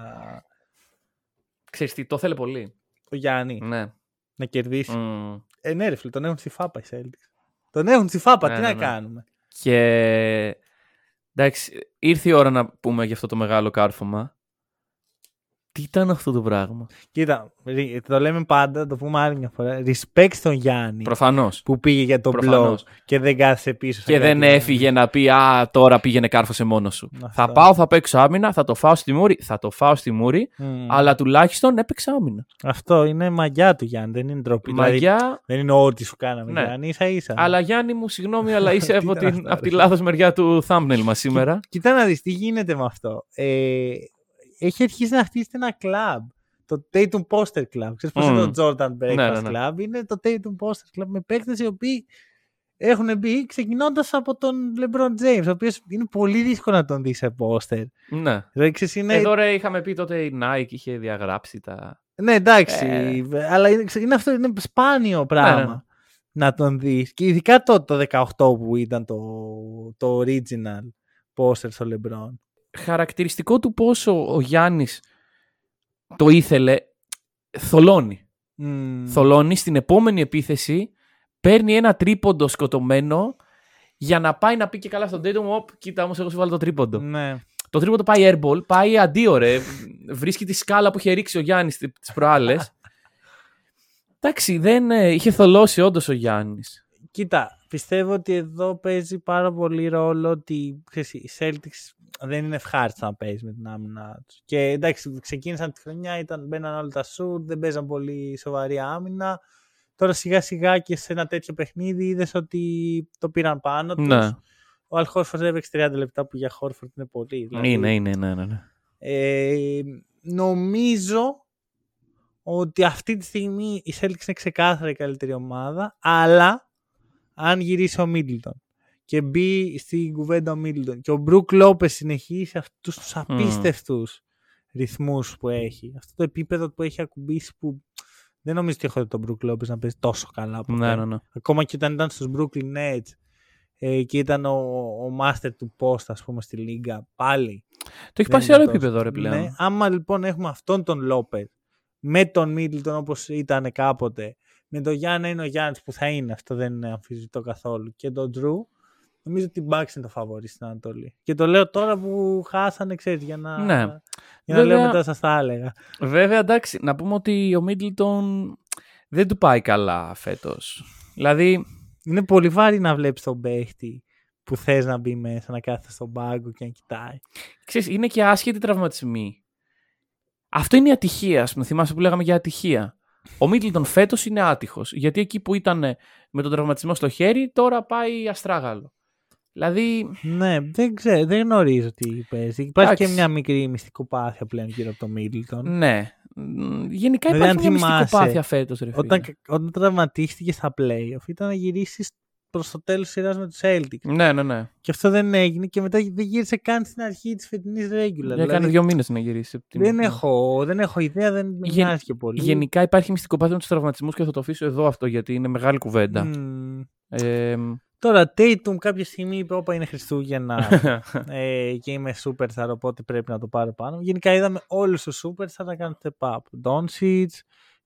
Ξέρεις τι, το θέλει πολύ. Ο Γιάννη ναι. να κερδίσει. Mm. Ε, ναι, ρε, τον έχουν στη φάπα οι Celtics. Τον έχουν στη φάπα, ναι, τι ναι, να ναι. κάνουμε. Και εντάξει, ήρθε η ώρα να πούμε για αυτό το μεγάλο κάρφωμα. Τι ήταν αυτό το πράγμα. Κοίτα, το λέμε πάντα, το πούμε άλλη μια φορά. Respect στον Γιάννη. Προφανώς. Που πήγε για τον blog και δεν κάθεσε πίσω. Και δεν έφυγε πίσω. Να πει Α, τώρα πήγαινε κάρφωσε μόνος σου. Αυτό. Θα πάω, θα παίξω άμυνα, θα το φάω στη μούρη. Θα το φάω στη μούρη, mm. αλλά τουλάχιστον έπαιξα άμυνα. Αυτό είναι μαγιά του Γιάννη, δεν είναι ντροπή. Μαγιά... Δηλαδή, δεν είναι ό,τι σου κάναμε. Ναι. Γιάννη, ίσα ίσα. Αλλά Γιάννη μου, συγγνώμη, αλλά είσαι από, την, από τη λάθος μεριά του thumbnail μας σήμερα. Κοιτά να δεις τι γίνεται με αυτό. Ε... Έχει αρχίσει να χτίσετε ένα κλαμπ. Το Tatum Poster Club. Ξέρεις πώς mm. είναι το Jordan Breakfast ναι, ναι, ναι. Club. Είναι το Tatum Poster Club με παίκτες οι οποίοι έχουν μπει ξεκινώντας από τον LeBron James, ο οποίος είναι πολύ δύσκολο να τον δει σε poster. Ναι. Ξέρεις, είναι... Εδώ ρε είχαμε πει τότε η Nike είχε διαγράψει τα... Ναι εντάξει, ε... αλλά είναι, είναι αυτό είναι σπάνιο πράγμα. Ναι, ναι, ναι. Να τον δεις. Και ειδικά τότε το δεκαοκτώ που ήταν το, το original poster στο LeBron. Χαρακτηριστικό του πόσο ο Γιάννης το ήθελε, θολώνει. Mm. Θολώνει στην επόμενη επίθεση, παίρνει ένα τρίποντο σκοτωμένο για να πάει να πει και καλά στον Tatum, «Οπ, κοίτα όμως εγώ σου βάλω το τρίποντο». Mm. Το τρίποντο πάει airball, πάει αντίο ρε, βρίσκει τη σκάλα που είχε ρίξει ο Γιάννης τις προάλλες. Εντάξει, δεν είχε θολώσει όντως ο Γιάννης. Κοίτα, πιστεύω ότι εδώ παίζει πάρα πολύ ρόλο ότι ξέρεις, οι Celtics δεν είναι ευχάριστα να παίζει με την άμυνα τους. Και εντάξει, ξεκίνησαν τη χρονιά, ήταν, μπαίναν όλα τα σουτ, δεν παίζαν πολύ σοβαρή άμυνα. Τώρα σιγά σιγά και σε ένα τέτοιο παιχνίδι είδες ότι το πήραν πάνω τους. Ναι. Ο Al Horford έπαιξε τριάντα λεπτά που για Horford είναι πολύ. Δηλαδή. Είναι, είναι, ναι, ναι. ναι. Ε, νομίζω ότι αυτή τη στιγμή η Celtics είναι ξεκάθαρα η καλύτερη ομάδα, αλλά αν γυρίσει ο Middleton και μπει στην κουβέντα ο Middleton και ο Μπρουκ Λόπες συνεχίσει αυτούς τους απίστευτους mm. ρυθμούς που έχει, αυτό το επίπεδο που έχει ακουμπήσει που δεν νομίζω ότι έχω τον Μπρουκ Λόπες να παίζει τόσο καλά ποτέ. Ναι, ναι, ναι. Ακόμα και όταν ήταν στους Brooklyn Nets ε, και ήταν ο, ο μάστερ του post ας πούμε στη λίγκα πάλι. Το έχει πάει σε άλλο επίπεδο ρε πλέον. Ναι. Άμα λοιπόν έχουμε αυτόν τον Λόπες με τον Middleton όπως ήταν κάποτε, με τον Γιάννα είναι ο Γιάννης που θα είναι, αυτό δεν είναι αμφισβητό καθόλου, και τον Drew, νομίζω ότι η Bucks είναι το φαβορί στην Ανατολή. Και το λέω τώρα που χάσανε, ξέρεις, για να, ναι. για να βέβαια, λέω μετά σας τα έλεγα. Βέβαια, εντάξει, να πούμε ότι ο Middleton δεν του πάει καλά φέτος. Δηλαδή, είναι πολύ βάρη να βλέπεις τον παίχτη που θες να μπει μέσα, να κάθεται στον πάγκο και να κοιτάει. Ξέρεις, είναι και άσχετοι τραυματισμοί. Αυτό είναι η ατυχία, ας πούμε, θυμάσαι που λέγαμε για ατυχία. Ο Middleton φέτος είναι άτυχος, γιατί εκεί που ήταν με τον τραυματισμό στο χέρι, τώρα πάει αστράγαλο. Δηλαδή... Ναι, δεν ξέρω, δεν γνωρίζω τι παίζει. Υπάρχει και μια μικρή μυστικοπάθεια πλέον γύρω από τον Middleton. Ναι, γενικά υπάρχει δηλαδή, μια θυμάσαι, μυστικοπάθεια φέτος. Ρε, όταν, όταν τραυματίστηκε στα playoff, ήταν να γυρίσεις προς το τέλος σειράς με τους Celtics. Ναι, ναι, ναι. Και αυτό δεν έγινε και μετά δεν γύρισε καν στην αρχή της φετινής regular. Δεν δηλαδή, κάνει δύο μήνες να γυρίσει. Δεν έχω, δεν έχω ιδέα, δεν με Γεν... νοιάζει και πολύ. Γενικά υπάρχει μυστικοπάθεια με τους τραυματισμούς και θα το αφήσω εδώ αυτό γιατί είναι μεγάλη κουβέντα. Mm. Ε, Τώρα, Tatum κάποια στιγμή είπε όπα είναι Χριστούγεννα ε, και είμαι superstar, οπότε πρέπει να το πάρω πάνω. Γενικά είδαμε όλους τους superstar να κάνουν step up. Doncic,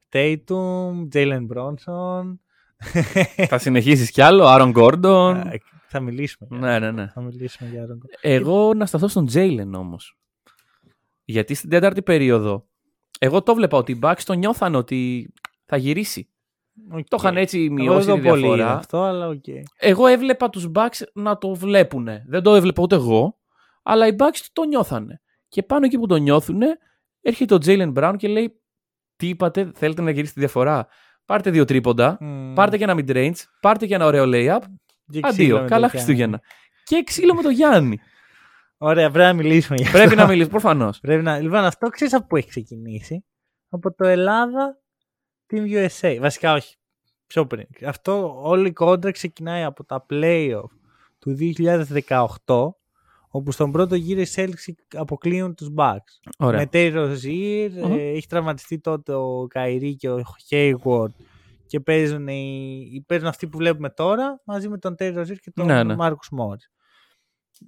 Tatum, Jaylen Brown. Θα συνεχίσεις κι άλλο, Άρον Γκόρντον. Θα μιλήσουμε. Ναι, ναι, ναι. Θα μιλήσουμε για τον... Εγώ να σταθώ στον Jaylen όμως. Γιατί στην τέταρτη περίοδο, εγώ το βλέπα ότι οι Bucks το νιώθαν ότι θα γυρίσει. Okay. Το είχαν έτσι μειώσει τη διαφορά. Αυτό, αλλά okay. Εγώ έβλεπα τους Bucks να το βλέπουνε. Δεν το έβλεπα ούτε εγώ, αλλά οι Bucks το νιώθανε. Και πάνω εκεί που το νιώθουνε, έρχεται ο Jaylen Brown και λέει: τι είπατε, θέλετε να γυρίσει τη διαφορά? Πάρτε δύο τρίποντα, mm. πάρτε και ένα mid-range, πάρτε και ένα ωραίο lay-up. Αντίο, καλά Χριστούγεννα. Και ξύλο με τον Γιάννη. Ωραία, πρέπει να μιλήσουμε για αυτό. Πρέπει να μιλήσουμε, προφανώς. Να... Λοιπόν, αυτό ξέρεις από πού έχει ξεκινήσει? Από το Ελλάδα Team γιου ες έι. Βασικά, όχι. Πιο πριν. Αυτό όλη η κόντρα ξεκινάει από τα playoff του δύο χιλιάδες δεκαοκτώ, όπου στον πρώτο γύρο οι Celtics αποκλείουν τους Bucks. Ωραία. Με Taylor Zier, uh-huh. έχει τραυματιστεί τότε ο Καϊρή και ο Hayward και παίζουν, οι... παίζουν αυτοί που βλέπουμε τώρα μαζί με τον Taylor Zier και τον ναι, ναι. Marcus Morris.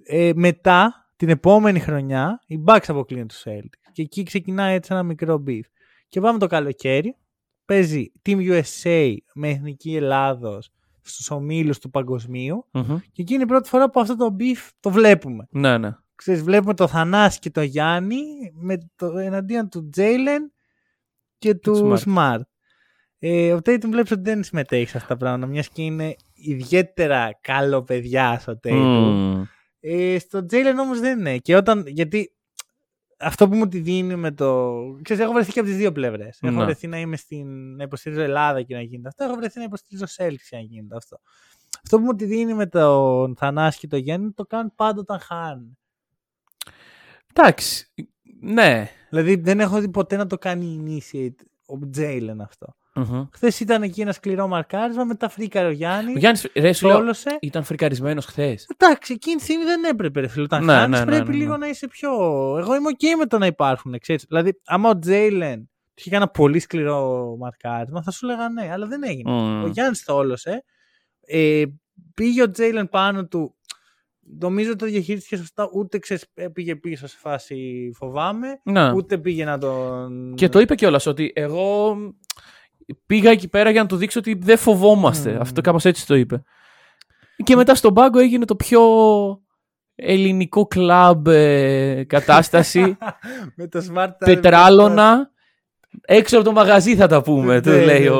Ε, μετά, την επόμενη χρονιά, οι Bucks αποκλίνουν τους Celtics και εκεί ξεκινάει έτσι ένα μικρό beef. Και πάμε το καλοκαίρι, παίζει Team γιου ες έι με Εθνική Ελλάδος στους ομίλους του Παγκοσμίου mm-hmm. και εκεί είναι η πρώτη φορά που αυτό το beef το βλέπουμε. Ναι, ναι. Ξέρεις, βλέπουμε το Θανάση και το Γιάννη με το, εναντίον του Jaylen και του Smart. Smart. Ε, ο Tatum βλέπεις ότι δεν συμμετέχει σε αυτά τα πράγματα, μιας και είναι ιδιαίτερα καλό παιδιά στο Tatum. Mm. Ε, στο Jaylen όμως δεν είναι. Και όταν, γιατί αυτό που μου τη δίνει με το. Ξέρεις, έχω βρεθεί και από τις δύο πλευρές. Έχω βρεθεί να είμαι στην. Να υποστηρίζω Ελλάδα και να γίνεται αυτό. Έχω βρεθεί να υποστηρίζω Celtics και να γίνεται αυτό. Αυτό που μου τη δίνει με τον Θανάση και τον Γιάννη, το κάνουν πάντα όταν χάνουν. Εντάξει. Ναι. Δηλαδή δεν έχω δει ποτέ να το κάνει initiate ο Jaylen αυτό. Mm-hmm. Χθες ήταν εκεί ένα σκληρό μαρκάρισμα, μετά φρίκαρε ο Γιάννης. Ο Γιάννης ρε, σόλωσε. Λέω, ήταν φρικαρισμένος χθες. Εντάξει, εκείνη τη στιγμή δεν έπρεπε. Ρε, όταν ναι, χάνεις, ναι, πρέπει ναι, ναι, λίγο ναι. να είσαι πιο. Εγώ είμαι ok με το να υπάρχουν. Ξέρεις. Δηλαδή, άμα ο Jaylen είχε κάνει ένα πολύ σκληρό μαρκάρισμα, θα σου λέγα ναι, αλλά δεν έγινε. Mm. Ο Γιάννης σόλωσε. Ε, πήγε ο Jaylen πάνω του. Νομίζω ότι το διαχείρισε σωστά. Ούτε ξέρεις, πήγε πίσω σε φάση φοβάμαι, να. Ούτε πήγε να τον. Και το είπε κιόλας ότι εγώ. Πήγα εκεί πέρα για να του δείξω ότι δεν φοβόμαστε. Mm. Αυτό κάπως έτσι το είπε. Και μετά στον πάγκο έγινε το πιο ελληνικό κλαμπ ε, κατάσταση. Με το smart πετράλωνα. Έξω από το μαγαζί θα τα πούμε. Του λέει ο,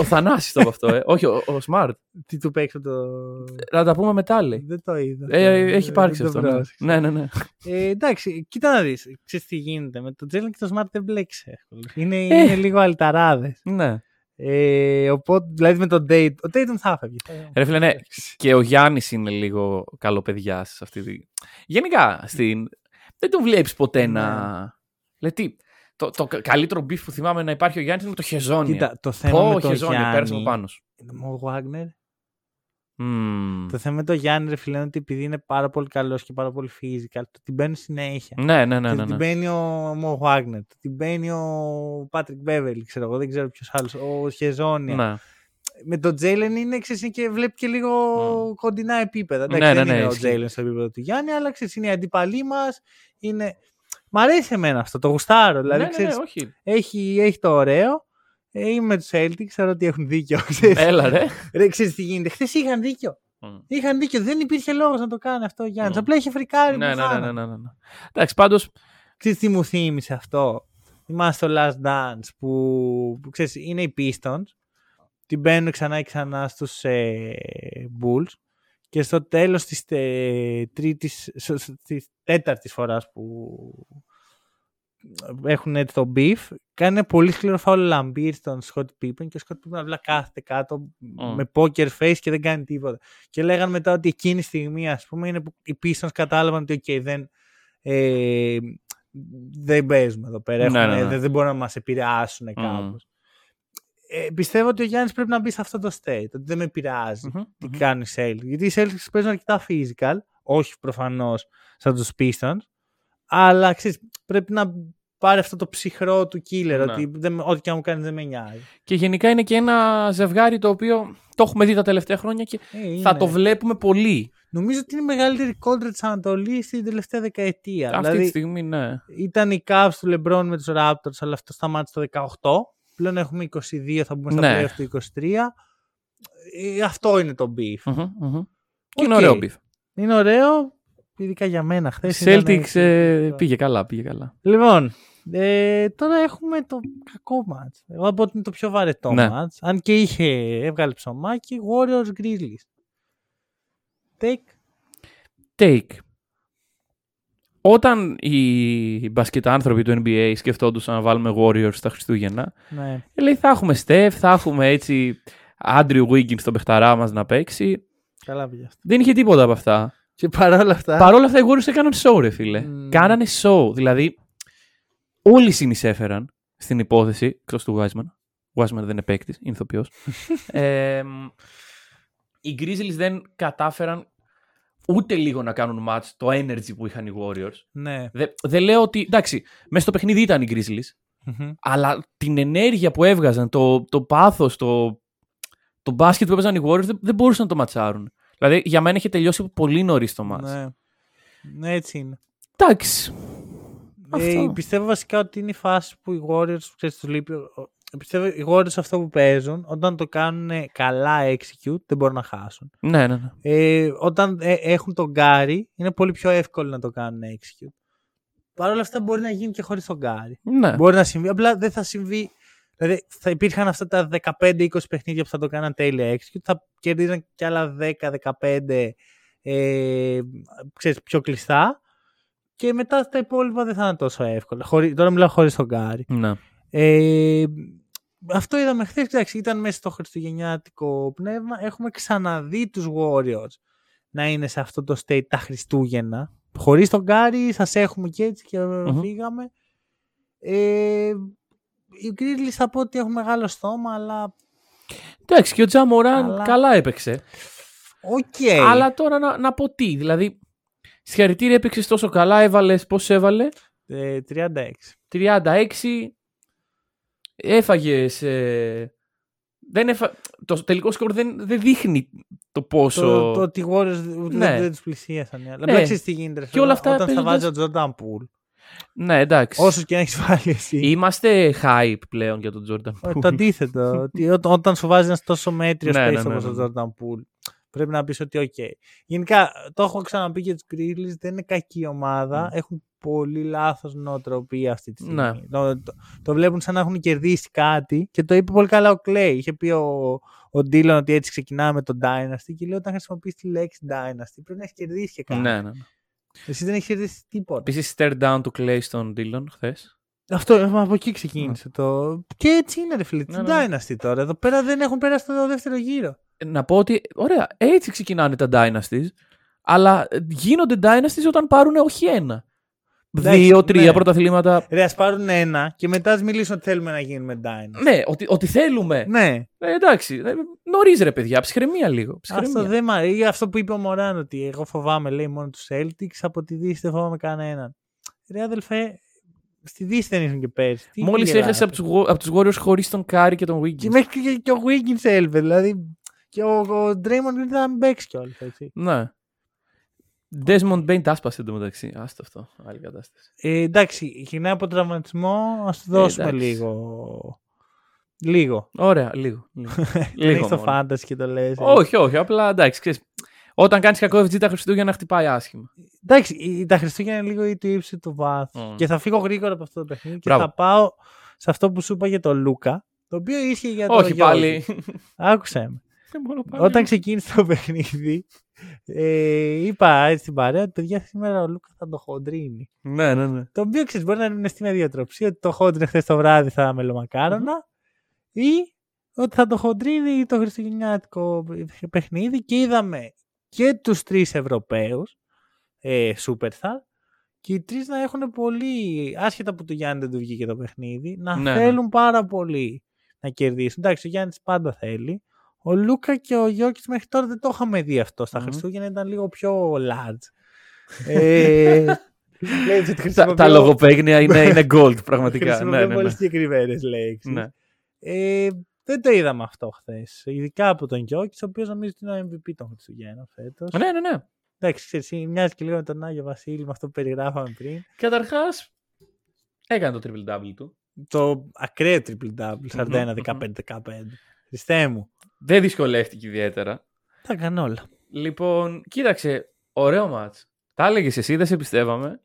ο Θανάσης το από αυτό. Ε. Όχι, ο, ο Smart. Τι του παίξω το... Να τα πούμε μετά λέει. Δεν το είδα. Ε, ε, έχει υπάρξει αυτό. Ναι, ναι, ναι. ναι. Ε, εντάξει, κοίτα να δεις. Ξέρεις τι γίνεται. Με το Jaylen και το Smart δεν μπλέξει. Είναι, ε. είναι λίγο αλταράδες. Ναι. Ε, οπότε, δηλαδή με τον Tatum. Ο Tatum θα έφευγε. Ρε φίλε, ναι. Και ο Γιάννης είναι λίγο καλοπαιδιάς σε αυτή τη... Γενικά, στην... δεν τον βλέπεις ποτέ να... Λέει τι... Το, το καλύτερο μπιφ που θυμάμαι να υπάρχει ο Γιάννης είναι με το χεζόνι. Κοίτα, το θέμα oh, με το χεζόνι, Γιάννη. Πέρασε από πάνω. Ο Wagner. Mm. Το θέμα με το Γιάννη, ρε φίλε, είναι ότι επειδή είναι πάρα πολύ καλός και πάρα πολύ physical, το την μπαίνει συνέχεια. Ναι, ναι, ναι. ναι, ναι. Την μπαίνει ο Mo Wagner, την μπαίνει ο Patrick Beverly, ξέρω εγώ, δεν ξέρω ποιος άλλος. Ο χεζόνι. Ναι. Με τον Jaylen είναι, ξέρεις, και βλέπει και λίγο mm. κοντινά επίπεδα. Ναι, ναι, ναι, δεν είναι ο Jaylen στο επίπεδο του Γιάννη, αλλά ξέρεις, είναι οι αντίπαλοι μας, είναι. Μ' αρέσει εμένα αυτό, το γουστάρω. Δηλαδή, ναι, ξέρεις, ναι, όχι. Έχει, έχει το ωραίο. Ε, είμαι με τους Celtics, ξέρω ότι έχουν δίκιο. Ξέρεις. Έλα, ρε. Ρε, ξέρεις τι γίνεται. Χθες είχαν δίκιο. Mm. Είχαν δίκιο. Δεν υπήρχε λόγος να το κάνει αυτό ο Γιάννης. Mm. Απλά είχε φρικάρει. Ναι, ναι, ναι, ναι, ναι, ναι. Εντάξει, πάντως. Ξέρεις τι μου θύμισε αυτό. Είμαστε στο Last Dance που, που ξέρεις, είναι οι Pistons. Την μπαίνουν ξανά και ξανά στους ε, Bulls. Και στο τέλος της, τε, τρίτης, της τέταρτης φοράς που έχουν έτσι το beef, κάνει πολύ σκληρό φάουλ Λαμπίρ στον Σκοτ Πίπεν και ο Σκοτ Πίπεν απλά κάθεται κάτω mm. με poker face και δεν κάνει τίποτα. Και λέγανε μετά ότι εκείνη τη στιγμή, ας πούμε, είναι που οι Pistons κατάλαβαν ότι okay, δεν, ε, δεν παίζουμε εδώ πέρα, έχουν, ναι, ναι, ναι. δεν μπορούν να μας επηρεάσουν κάπως. Mm. Ε, πιστεύω ότι ο Γιάννης πρέπει να μπει σε αυτό το state. Ότι δεν με πειράζει mm-hmm, τι mm-hmm. κάνει η Celtics. Γιατί οι Celtics παίζουν αρκετά physical, όχι προφανώς σαν τους Pistons, αλλά ξέρεις, πρέπει να πάρει αυτό το ψυχρό του killer. Mm-hmm. Ότι δεν, ό,τι και αν μου κάνει δεν με νοιάζει. Και γενικά είναι και ένα ζευγάρι το οποίο το έχουμε δει τα τελευταία χρόνια και ε, θα το βλέπουμε πολύ. Νομίζω ότι είναι η μεγαλύτερη κόντρα της Ανατολής στην τελευταία δεκαετία. Αυτή δηλαδή, τη στιγμή, ναι. Ήταν οι Cavs του LeBron με τους Raptors, αλλά αυτό σταμάτησε το δεκαοκτώ. Πλέον έχουμε είκοσι δύο, θα μπούμε στα ναι. πλέον του είκοσι τρία. Ε, αυτό είναι το beef. Mm-hmm, mm-hmm. Okay. Είναι ωραίο μπιφ. Είναι ωραίο, ειδικά για μένα χθες. Celtics ήταν... πήγε καλά, πήγε καλά. Λοιπόν, ε, τώρα έχουμε το κακό μάτς. Εγώ θα πω ότι είναι το πιο βαρετό ναι. μάτς. Αν και είχε, έβγαλε ψωμάκι, Warriors Grizzlies. Take. Take. Όταν οι μπασκετάνθρωποι του εν μπι έι σκεφτόντουσαν να βάλουμε Warriors στα Χριστούγεννα, ναι. λέει θα έχουμε Steph, θα έχουμε έτσι Andrew Wiggins στον παιχταρά μας να παίξει. Καλά πήγε αυτό. Δεν είχε τίποτα από αυτά. Και παρόλα αυτά. Παρόλα αυτά οι Warriors έκαναν show, ρε φίλε. Mm. Κάνανε show. Δηλαδή, όλοι συνεισέφεραν στην υπόθεση, εκτός του Wiseman. Wiseman δεν είναι παίκτης, είναι ηθοποιός. ε, οι Grizzlies δεν κατάφεραν ούτε λίγο να κάνουν match το energy που είχαν οι Warriors. Ναι. Δεν δε λέω ότι. Εντάξει, μέσα στο παιχνίδι ήταν οι Grizzlies, mm-hmm. αλλά την ενέργεια που έβγαζαν, το, το πάθος, το, το μπάσκετ που έπαιζαν οι Warriors δεν, δεν μπορούσαν να το ματσάρουν. Δηλαδή για μένα είχε τελειώσει πολύ νωρίς το match. Ναι. ναι, έτσι είναι. Εντάξει. Ε, πιστεύω βασικά ότι είναι η φάση που οι Warriors, ξέρεις, τους λείπει. Πιστεύω οι Warriors αυτό που παίζουν, όταν το κάνουν καλά execute, δεν μπορούν να χάσουν. Ναι, ναι, ναι. Ε, όταν ε, έχουν τον Γκάρι, είναι πολύ πιο εύκολο να το κάνουν execute. Παρ' όλα αυτά μπορεί να γίνει και χωρίς τον Γκάρι. Ναι. Μπορεί να συμβεί, απλά δεν θα συμβεί. Δηλαδή θα υπήρχαν αυτά τα δεκαπέντε είκοσι παιχνίδια που θα το κάναν τέλεια execute, θα κερδίζαν κι άλλα δέκα δεκαπέντε ε, ξέρεις, πιο κλειστά και μετά στα υπόλοιπα δεν θα είναι τόσο εύκολα. Χωρί, τώρα μιλάω χωρίς τον Γκάρι. Ναι. Ε, αυτό είδαμε χθες, ήταν μέσα στο χριστουγεννιάτικο πνεύμα. Έχουμε ξαναδεί τους Warriors να είναι σε αυτό το state τα Χριστούγεννα. Χωρίς τον Γκάρι, σας έχουμε και έτσι και mm-hmm. φύγαμε. Ε, οι Grizzlies θα πω ότι έχουν μεγάλο στόμα, αλλά... Εντάξει, και ο Τζα Μοράν αλλά... καλά έπαιξε. Okay. Αλλά τώρα να, να πω τι, δηλαδή συγχαρητήρια, έπαιξες τόσο καλά, έβαλες, πώς έβαλε? Ε, τριάντα έξι. τριάντα έξι... Έφαγες. Ε... Δεν έφα... Το τελικό σκορ δεν, δεν δείχνει το πόσο. Το ότι οι Warriors δεν τους πλησίασαν. Αλλά ναι. Παίξεις τι γίνεται. Και όλα αυτά όταν παίζοντας... θα βάζει ο Τζόρνταν Πουλ. Ναι, εντάξει. Όσους και να έχεις βάλει εσύ. Είμαστε hype πλέον για τον Τζόρνταν Πουλ. Το αντίθετο. ότι ό, όταν σου βάζει ένα τόσο μέτριο ναι, παίξι ναι, ναι, όπως ναι. ο Τζόρνταν Πουλ, πρέπει να πεις ότι οκ. Okay. Γενικά το έχω ξαναπεί για τους Grizzlies, δεν είναι κακή ομάδα. Mm. Έχουν πολύ λάθος νοοτροπία αυτή τη στιγμή. Ναι. Το, το, το βλέπουν σαν να έχουν κερδίσει κάτι και το είπε πολύ καλά ο Clay. Είχε πει ο, ο Ντίλον ότι έτσι ξεκινάμε το Dynasty και λέει όταν χρησιμοποιείς τη λέξη Dynasty πρέπει να έχει κερδίσει και κάτι. Ναι, ναι. Εσύ δεν έχει κερδίσει τίποτα. Επίσης stare down του Clay στον Ντίλον χθες. Αυτό από εκεί ξεκίνησε. Ναι. Το... Και έτσι είναι ρε φίλε. Ναι, ναι. Dynasty τώρα. Εδώ πέρα δεν έχουν περάσει το δεύτερο γύρο. Να πω ότι ωραία, έτσι ξεκινάνε τα Dynasties, αλλά γίνονται Dynasties όταν πάρουν όχι ένα. Δύο-τρία ναι. πρωταθλήματα. Ρε, ας πάρουν ένα και μετά ας μιλήσουν ότι θέλουμε να γίνουμε Dynasty. Ναι, ότι, ότι θέλουμε. Ναι. Ε, εντάξει. Νωρίς ρε, παιδιά. Ψυχραιμία λίγο. Ψυχραιμία. Αυτό, δεν μ' αρέσει. Αυτό που είπε ο Μωράν, ότι εγώ φοβάμαι, λέει, μόνο τους Celtics. Από τη Δύση δεν φοβάμαι κανέναν. Ρε, αδελφέ, στη Δύση δεν ήσουν και πέρσι. Μόλις έχασε από τους Warriors χωρίς τον Curry και τον Wiggins. Και μέχρι και, και ο Wiggins έλβε. Δηλαδή. Και ο, ο Draymond Green θα μπαίξει κιόλα. Ναι. Desmond Bain τα άσπασε εντωμεταξύ. Άστο αυτό. Άλλη κατάσταση. Ε, εντάξει, κοινά από τραυματισμό. Ας του δώσουμε ε, λίγο. Λίγο. Ωραία, λίγο. Δεν έχεις το φάνταση και το λες. Όχι, όχι. Απλά εντάξει. Ξέρεις, όταν κάνεις κακό εφ τζι τα Χριστούγεννα χτυπάει άσχημα. Εντάξει, τα Χριστούγεννα είναι λίγο η του ύψη του βάθου. Mm. Και θα φύγω γρήγορα από αυτό το παιχνίδι και Μπράβο. θα πάω σε αυτό που σου είπα για τον Λούκα. Το οποίο ίσχυε για τον Λούκα. Όχι πάλι. Άκουσε με. Όταν ξεκίνησε το παιχνίδι, ε, είπα έτσι στην παρέα ότι παιδιά σήμερα ο Λούκα θα το χοντρίνει. Ναι, ναι, ναι. Το οποίο ξέρει, μπορεί να είναι στην αδιατροψία ότι το χόντρινε χθες το βράδυ θα μελομακάρονα mm-hmm. ή ότι θα το χοντρίνει το χριστουγεννιάτικο παιχνίδι και είδαμε και τους τρεις Ευρωπαίους ε, Superstar και οι τρεις να έχουν πολύ, άσχετα που του Γιάννη δεν του βγήκε το παιχνίδι, να ναι, θέλουν ναι. πάρα πολύ να κερδίσουν. Εντάξει, ο Γιάννης πάντα θέλει. Ο Λούκα και ο Γιώκης μέχρι τώρα δεν το είχαμε δει αυτό. Στα mm-hmm. Χριστούγεννα ήταν λίγο πιο large. ε, χρησιμοποιώ... Τα λογοπαίγνια είναι, είναι gold πραγματικά. Χρησιμοποιούν ναι, ναι, πολύ ναι. συγκεκριμένες λέξεις. Ναι. Ε, δεν το είδαμε αυτό χθες. Ειδικά από τον Γιώκης, ο οποίος νομίζω ότι είναι ο εμ βι πι των Χριστουγέννων φέτος. Ναι, ναι, ναι. Εντάξει, ξέρεις, μοιάζει και λίγο με τον Άγιο Βασίλη, με αυτό που περιγράφαμε πριν. Καταρχάς, έκανε το triple-double του. Το ακραίο triple-double, σαράντα ένα δεκαπέντε δεκαπέντε. Χριστέ μου. Δεν δυσκολεύτηκε ιδιαίτερα. Τα έκανε όλα. Λοιπόν, κοίταξε, ωραίο μάτς. Τα έλεγες εσύ, δεν σε πιστεύαμε.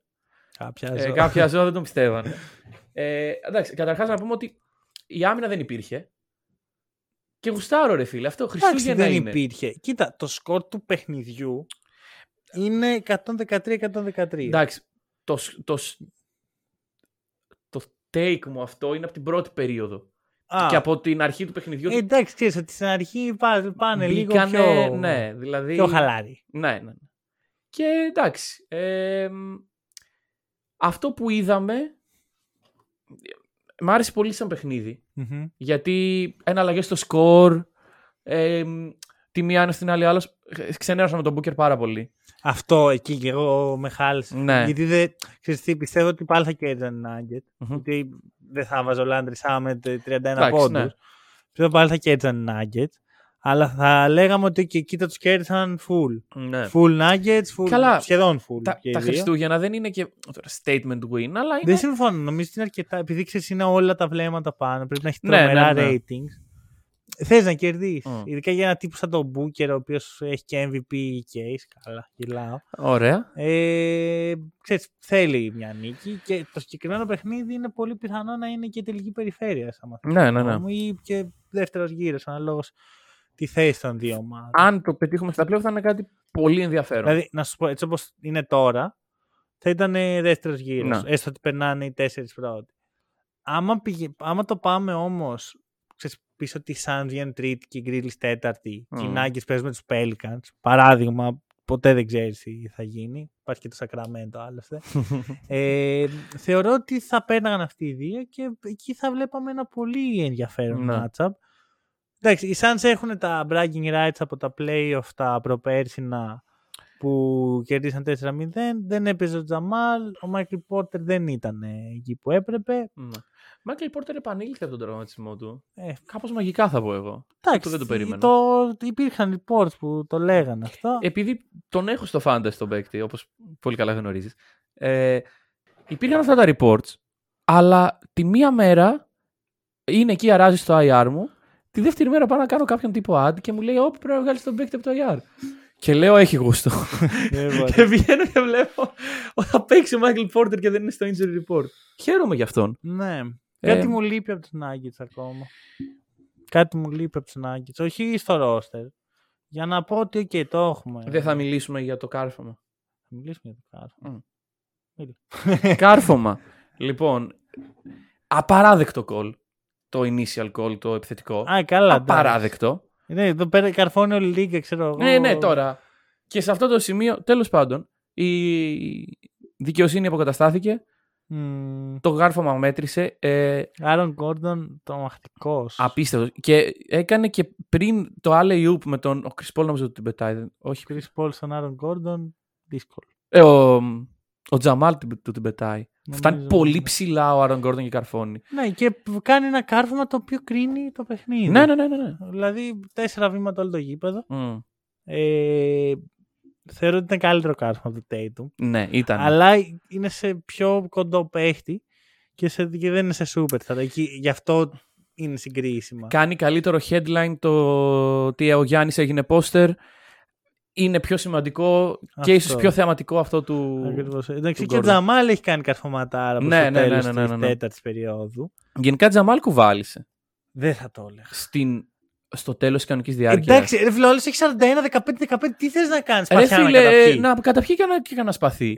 Κάποια ζώα. Ε, κάποια ζώα δεν τον πιστεύανε. Ε, εντάξει, καταρχάς να πούμε ότι η άμυνα δεν υπήρχε. Και γουστάρω, ρε φίλε, αυτό Χριστούγεννα δεν είναι. Υπήρχε. Κοίτα, το σκορ του παιχνιδιού είναι εκατόν δεκατρία εκατόν δεκατρία. Εντάξει, το, το, το take μου αυτό είναι από την πρώτη περίοδο. Α, και από την αρχή του παιχνιδιού. Εντάξει, ξέρεις ότι στην αρχή πάνε μπήκανε, λίγο πιο, ναι, δηλαδή, πιο χαλάρι. Ναι, ναι, ναι. Και εντάξει, ε, αυτό που είδαμε μ' άρεσε πολύ σαν παιχνίδι. Mm-hmm. Γιατί εναλλαγές στο σκορ, ε, τη μία είναι στην άλλη, άλλος. Ξενέρωσα με τον Μπούκερ πάρα πολύ. Αυτό εκεί και εγώ με χάλεσε. Ναι. Γιατί δεν, ξέρεις τι, πιστεύω ότι πάλι θα κέρδιζαν οι Nugget. Mm-hmm. Γιατί δεν θα βάζω Λάντρι με τριάντα ένα πόντους. Ναι. Πιστεύω πάλι θα κέρδιζαν οι Nugget. Αλλά θα λέγαμε ότι και εκεί θα τους κέρδισαν full. Ναι. Full Nuggets, full. Καλά, σχεδόν full. Τα, τα Χριστούγεννα δεν είναι και statement win, αλλά είναι. Δεν συμφωνώ. Νομίζω ότι είναι αρκετά. Επειδή ξέρεις είναι όλα τα βλέμματα πάνω, πρέπει να έχει τρομερά ναι, ναι, ναι. ratings. Θες να κερδίσεις. Mm. Ειδικά για ένα τύπο σαν τον Booker, ο οποίος έχει και εμ βι πι case. Καλά, γελάω. Ωραία. Ε, ξέρεις, θέλει μια νίκη και το συγκεκριμένο παιχνίδι είναι πολύ πιθανό να είναι και τελική περιφέρεια. Ναι, ναι, ναι. Ή και δεύτερος γύρος, αναλόγως τη θέση των δύο ομάδων. Αν το πετύχουμε στα πλέον θα είναι κάτι πολύ ενδιαφέρον. Δηλαδή, να σου πω, έτσι όπως είναι τώρα, θα ήταν δεύτερος γύρος. Ναι. Έστω ότι περνάνε οι τέσσερις πρώτοι. Άμα, πηγε... Άμα το πάμε όμως. Ξέρεις, πίσω ότι οι Suns βγαίνουν τρίτη και οι Grizzlies τέταρτη mm. και οι Nuggets παίζουν με τους Pelicans. Παράδειγμα, ποτέ δεν ξέρεις τι θα γίνει. Υπάρχει και το Sacramento άλλωστε. ε, θεωρώ ότι θα πέρναγαν αυτοί οι δύο και εκεί θα βλέπαμε ένα πολύ ενδιαφέρον mm. matchup. Εντάξει, οι Suns έχουν τα bragging rights από τα playoff τα προπέρσινα που κερδίσαν τέσσερα μηδέν. Δεν έπαιζε ο Τζαμάλ. Ο Michael Porter δεν ήταν εκεί που έπρεπε. Mm. Ο Michael Porter επανήλθε από τον τραυματισμό του. Ε, Κάπως μαγικά θα πω εγώ. Εντάξει, δεν το περίμενα. Το, υπήρχαν reports που το λέγανε αυτό. Επειδή τον έχω στο fantasy τον παίκτη, όπως πολύ καλά γνωρίζεις, ε, υπήρχαν αυτά τα reports, αλλά τη μία μέρα είναι εκεί, αράζει στο άι αρ μου. Τη δεύτερη μέρα πάω να κάνω κάποιον τύπο ad και μου λέει: Ωπ, πρέπει να βγάλεις τον παίκτη από το άι αρ. Και λέω: Έχει γούστο. Και βγαίνω και βλέπω ότι θα παίξει ο Michael Porter και δεν είναι στο injury report. Χαίρομαι γι' αυτόν. Ναι. Ε... Κάτι μου λείπει από τους Nuggets ακόμα. Κάτι μου λείπει από τους Nuggets. Όχι στο roster. Για να πω ότι okay, το έχουμε. Δεν θα μιλήσουμε για το κάρφωμα. Θα μιλήσουμε για το κάρφωμα. Mm. Κάρφωμα. Λοιπόν, απαράδεκτο call. Το initial call, το επιθετικό. Α, καλά. Απαράδεκτο. Ναι, εδώ πέρα καρφώνει όλη η λίγα, ξέρω εγώ. Ναι, ναι, τώρα. Και σε αυτό το σημείο, τέλος πάντων, η δικαιοσύνη αποκαταστάθηκε. Mm. Το γάρφωμα μέτρησε. Άρον Γκόρντον, τρομακτικός. Απίστευτος. Και έκανε και πριν το alley oop με τον. Ο Κρις Πολ νομίζω ότι την πετάει. Όχι. Ο Κρις Πολ στον Άρον Γκόρντον, δύσκολο. Ε, ο... ο Τζαμάλ του την πετάει. Φτάνει νομίζω, πολύ ναι. ψηλά ο Άρον Γκόρντον και καρφώνει. Ναι, και κάνει ένα κάρφωμα το οποίο κρίνει το παιχνίδι. Ναι, ναι, ναι. ναι. Δηλαδή, τέσσερα βήματα όλο το γήπεδο. Mm. Ε, θεωρώ ότι ήταν καλύτερο κάρφωμα του Tatum. Ναι, ήταν. Αλλά είναι σε πιο κοντό παίχτη και, σε, και δεν είναι σε superstar. Γι' αυτό είναι συγκρίσιμα. Κάνει καλύτερο headline το ότι ο Γιάννης έγινε πόστερ. Είναι πιο σημαντικό αυτό. Και ίσως πιο θεαματικό αυτό του. Ακριβώς. Εντάξει, και ο Τζαμάλ έχει κάνει καρφωματάρα προς ναι, το ναι, τέλος ναι, ναι, ναι, ναι, ναι. της τέταρτης περίοδου. Γενικά Τζαμάλ κουβάλισε. Δεν θα το έλεγα. Στην... Στο τέλος της κανονικής διάρκειας. Εντάξει, ρε φίλε, όλες έχει σαράντα ένα δεκαπέντε δεκαπέντε. Τι θες να κάνεις, παθιά να καταπιεί. Να καταπιεί και να, και να σπαθεί.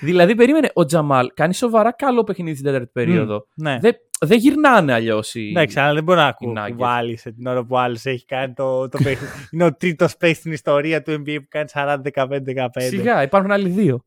Δηλαδή, περίμενε, ο Τζαμάλ κάνει σοβαρά καλό παιχνίδι στην τέταρτη περίοδο. Mm, ναι. Δεν δε γυρνάνε αλλιώς οι. Εντάξει, αλλά δεν μπορεί να κουβάλισε την ώρα που άλλος έχει κάνει το, το παιχνίδι. Είναι ο τρίτος παίκτης στην ιστορία του εν μπι έι που κάνει σαράντα δεκαπέντε δεκαπέντε. Σιγά, υπάρχουν άλλοι δύο.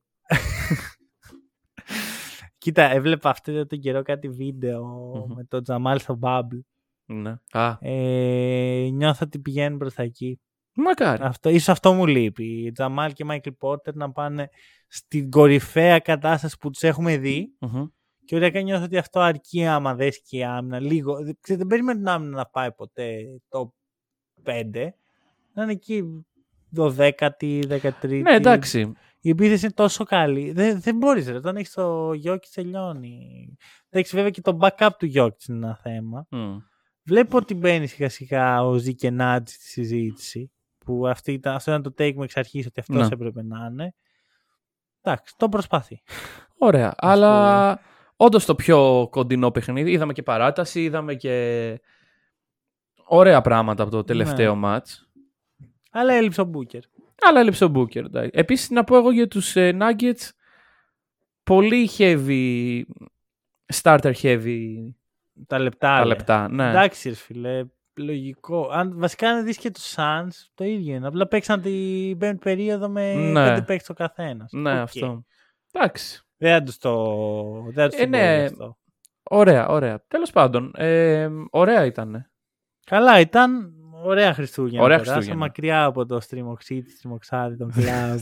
Κοίτα, έβλεπα αυτόν τον καιρό κάτι βίντεο mm-hmm. με τον Τζαμάλ στο Bubble. Ναι. Ε, νιώθω ότι πηγαίνουν προς τα εκεί. Μακάρι. Αυτό, ίσως αυτό μου λείπει. Τζαμάλ και Michael Porter να πάνε στην κορυφαία κατάσταση που τους έχουμε δει. Mm-hmm. Και οριακά νιώθω ότι αυτό αρκεί άμα δες και η άμυνα. Λίγο. Ξέρετε, δεν περιμένω την άμυνα να πάει ποτέ το πέντε. Να είναι εκεί το δέκατη, δεκατρίτη. Ναι, εντάξει. Η επίθεση είναι τόσο καλή. Δεν, δεν μπορείς. Όταν έχεις το Γιόκιτς τελειώνει. Εντάξει, βέβαια και το backup του Γιόκιτς είναι ένα θέμα. Mm. Βλέπω ότι μπαίνει σιγά σιγά ο Ζικενάτζη στη συζήτηση. που αυτή ήταν, αυτό ήταν το take μου εξ αρχής, ότι αυτός ναι. έπρεπε να είναι. Εντάξει, το προσπάθει. Ωραία, ας αλλά πούμε... όντως το πιο κοντινό παιχνίδι. Είδαμε και παράταση, είδαμε και ωραία πράγματα από το τελευταίο ναι. μάτς. Αλλά έλειψε ο Μπούκερ. Αλλά έλειψε ο Μπούκερ. Επίσης να πω εγώ για τους ε, Nuggets, πολύ heavy, starter heavy τα λεπτά. Τα λεπτά ναι. Εντάξει ρε φίλε, λογικό. Αν βασικά αν δεις και τους Suns, το ίδιο είναι. Απλά παίξαν την πέμπτη περίοδο με ναι. πέντε παίκτες ο καθένας. Ναι, okay. αυτό. Εντάξει. Δεν θα τους το... Δεν θα τους ε, ναι. αυτό. Ωραία, ωραία. Τέλος πάντων, ε, ωραία ήταν. Καλά ήταν. Ωραία Χριστούγεννα. Ωραία Χριστούγεννα. Μακριά από το στριμωξίτη, στριμωξάδι, τον κλάδο.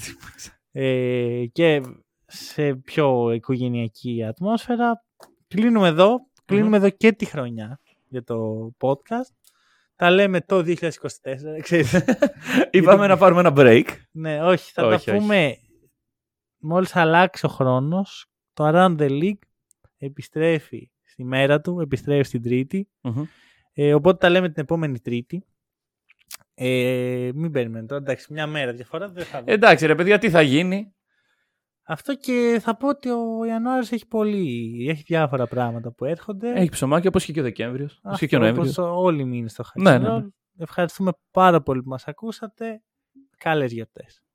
ε, και σε πιο οικογενειακή ατμόσφαιρα. Κλείνουμε εδώ. Mm-hmm. Κλείνουμε εδώ και τη χρονιά για το podcast. Τα λέμε το είκοσι είκοσι τέσσερα. Είπαμε να πάρουμε ένα break. Ναι, όχι. Θα όχι, τα πούμε όχι. Μόλις αλλάξει ο χρόνος. Το Around the League επιστρέφει στη μέρα του. Επιστρέφει στην Τρίτη. Mm-hmm. Ε, οπότε τα λέμε την επόμενη Τρίτη. Ε, μην περιμένετε. Εντάξει, μια μέρα διαφορά δεν θα δούμε. Εντάξει ρε παιδιά, τι θα γίνει. Αυτό και θα πω ότι ο Ιανουάριος έχει πολύ. Έχει διάφορα πράγματα που έρχονται. Έχει ψωμάκι, όπως και, και ο Δεκέμβριος. Όπως και, και ο Νοέμβριος. Όπως όλοι οι μήνες στο Hacking. Ναι, ναι, ναι. Ευχαριστούμε πάρα πολύ που μας ακούσατε. Καλές γιορτές.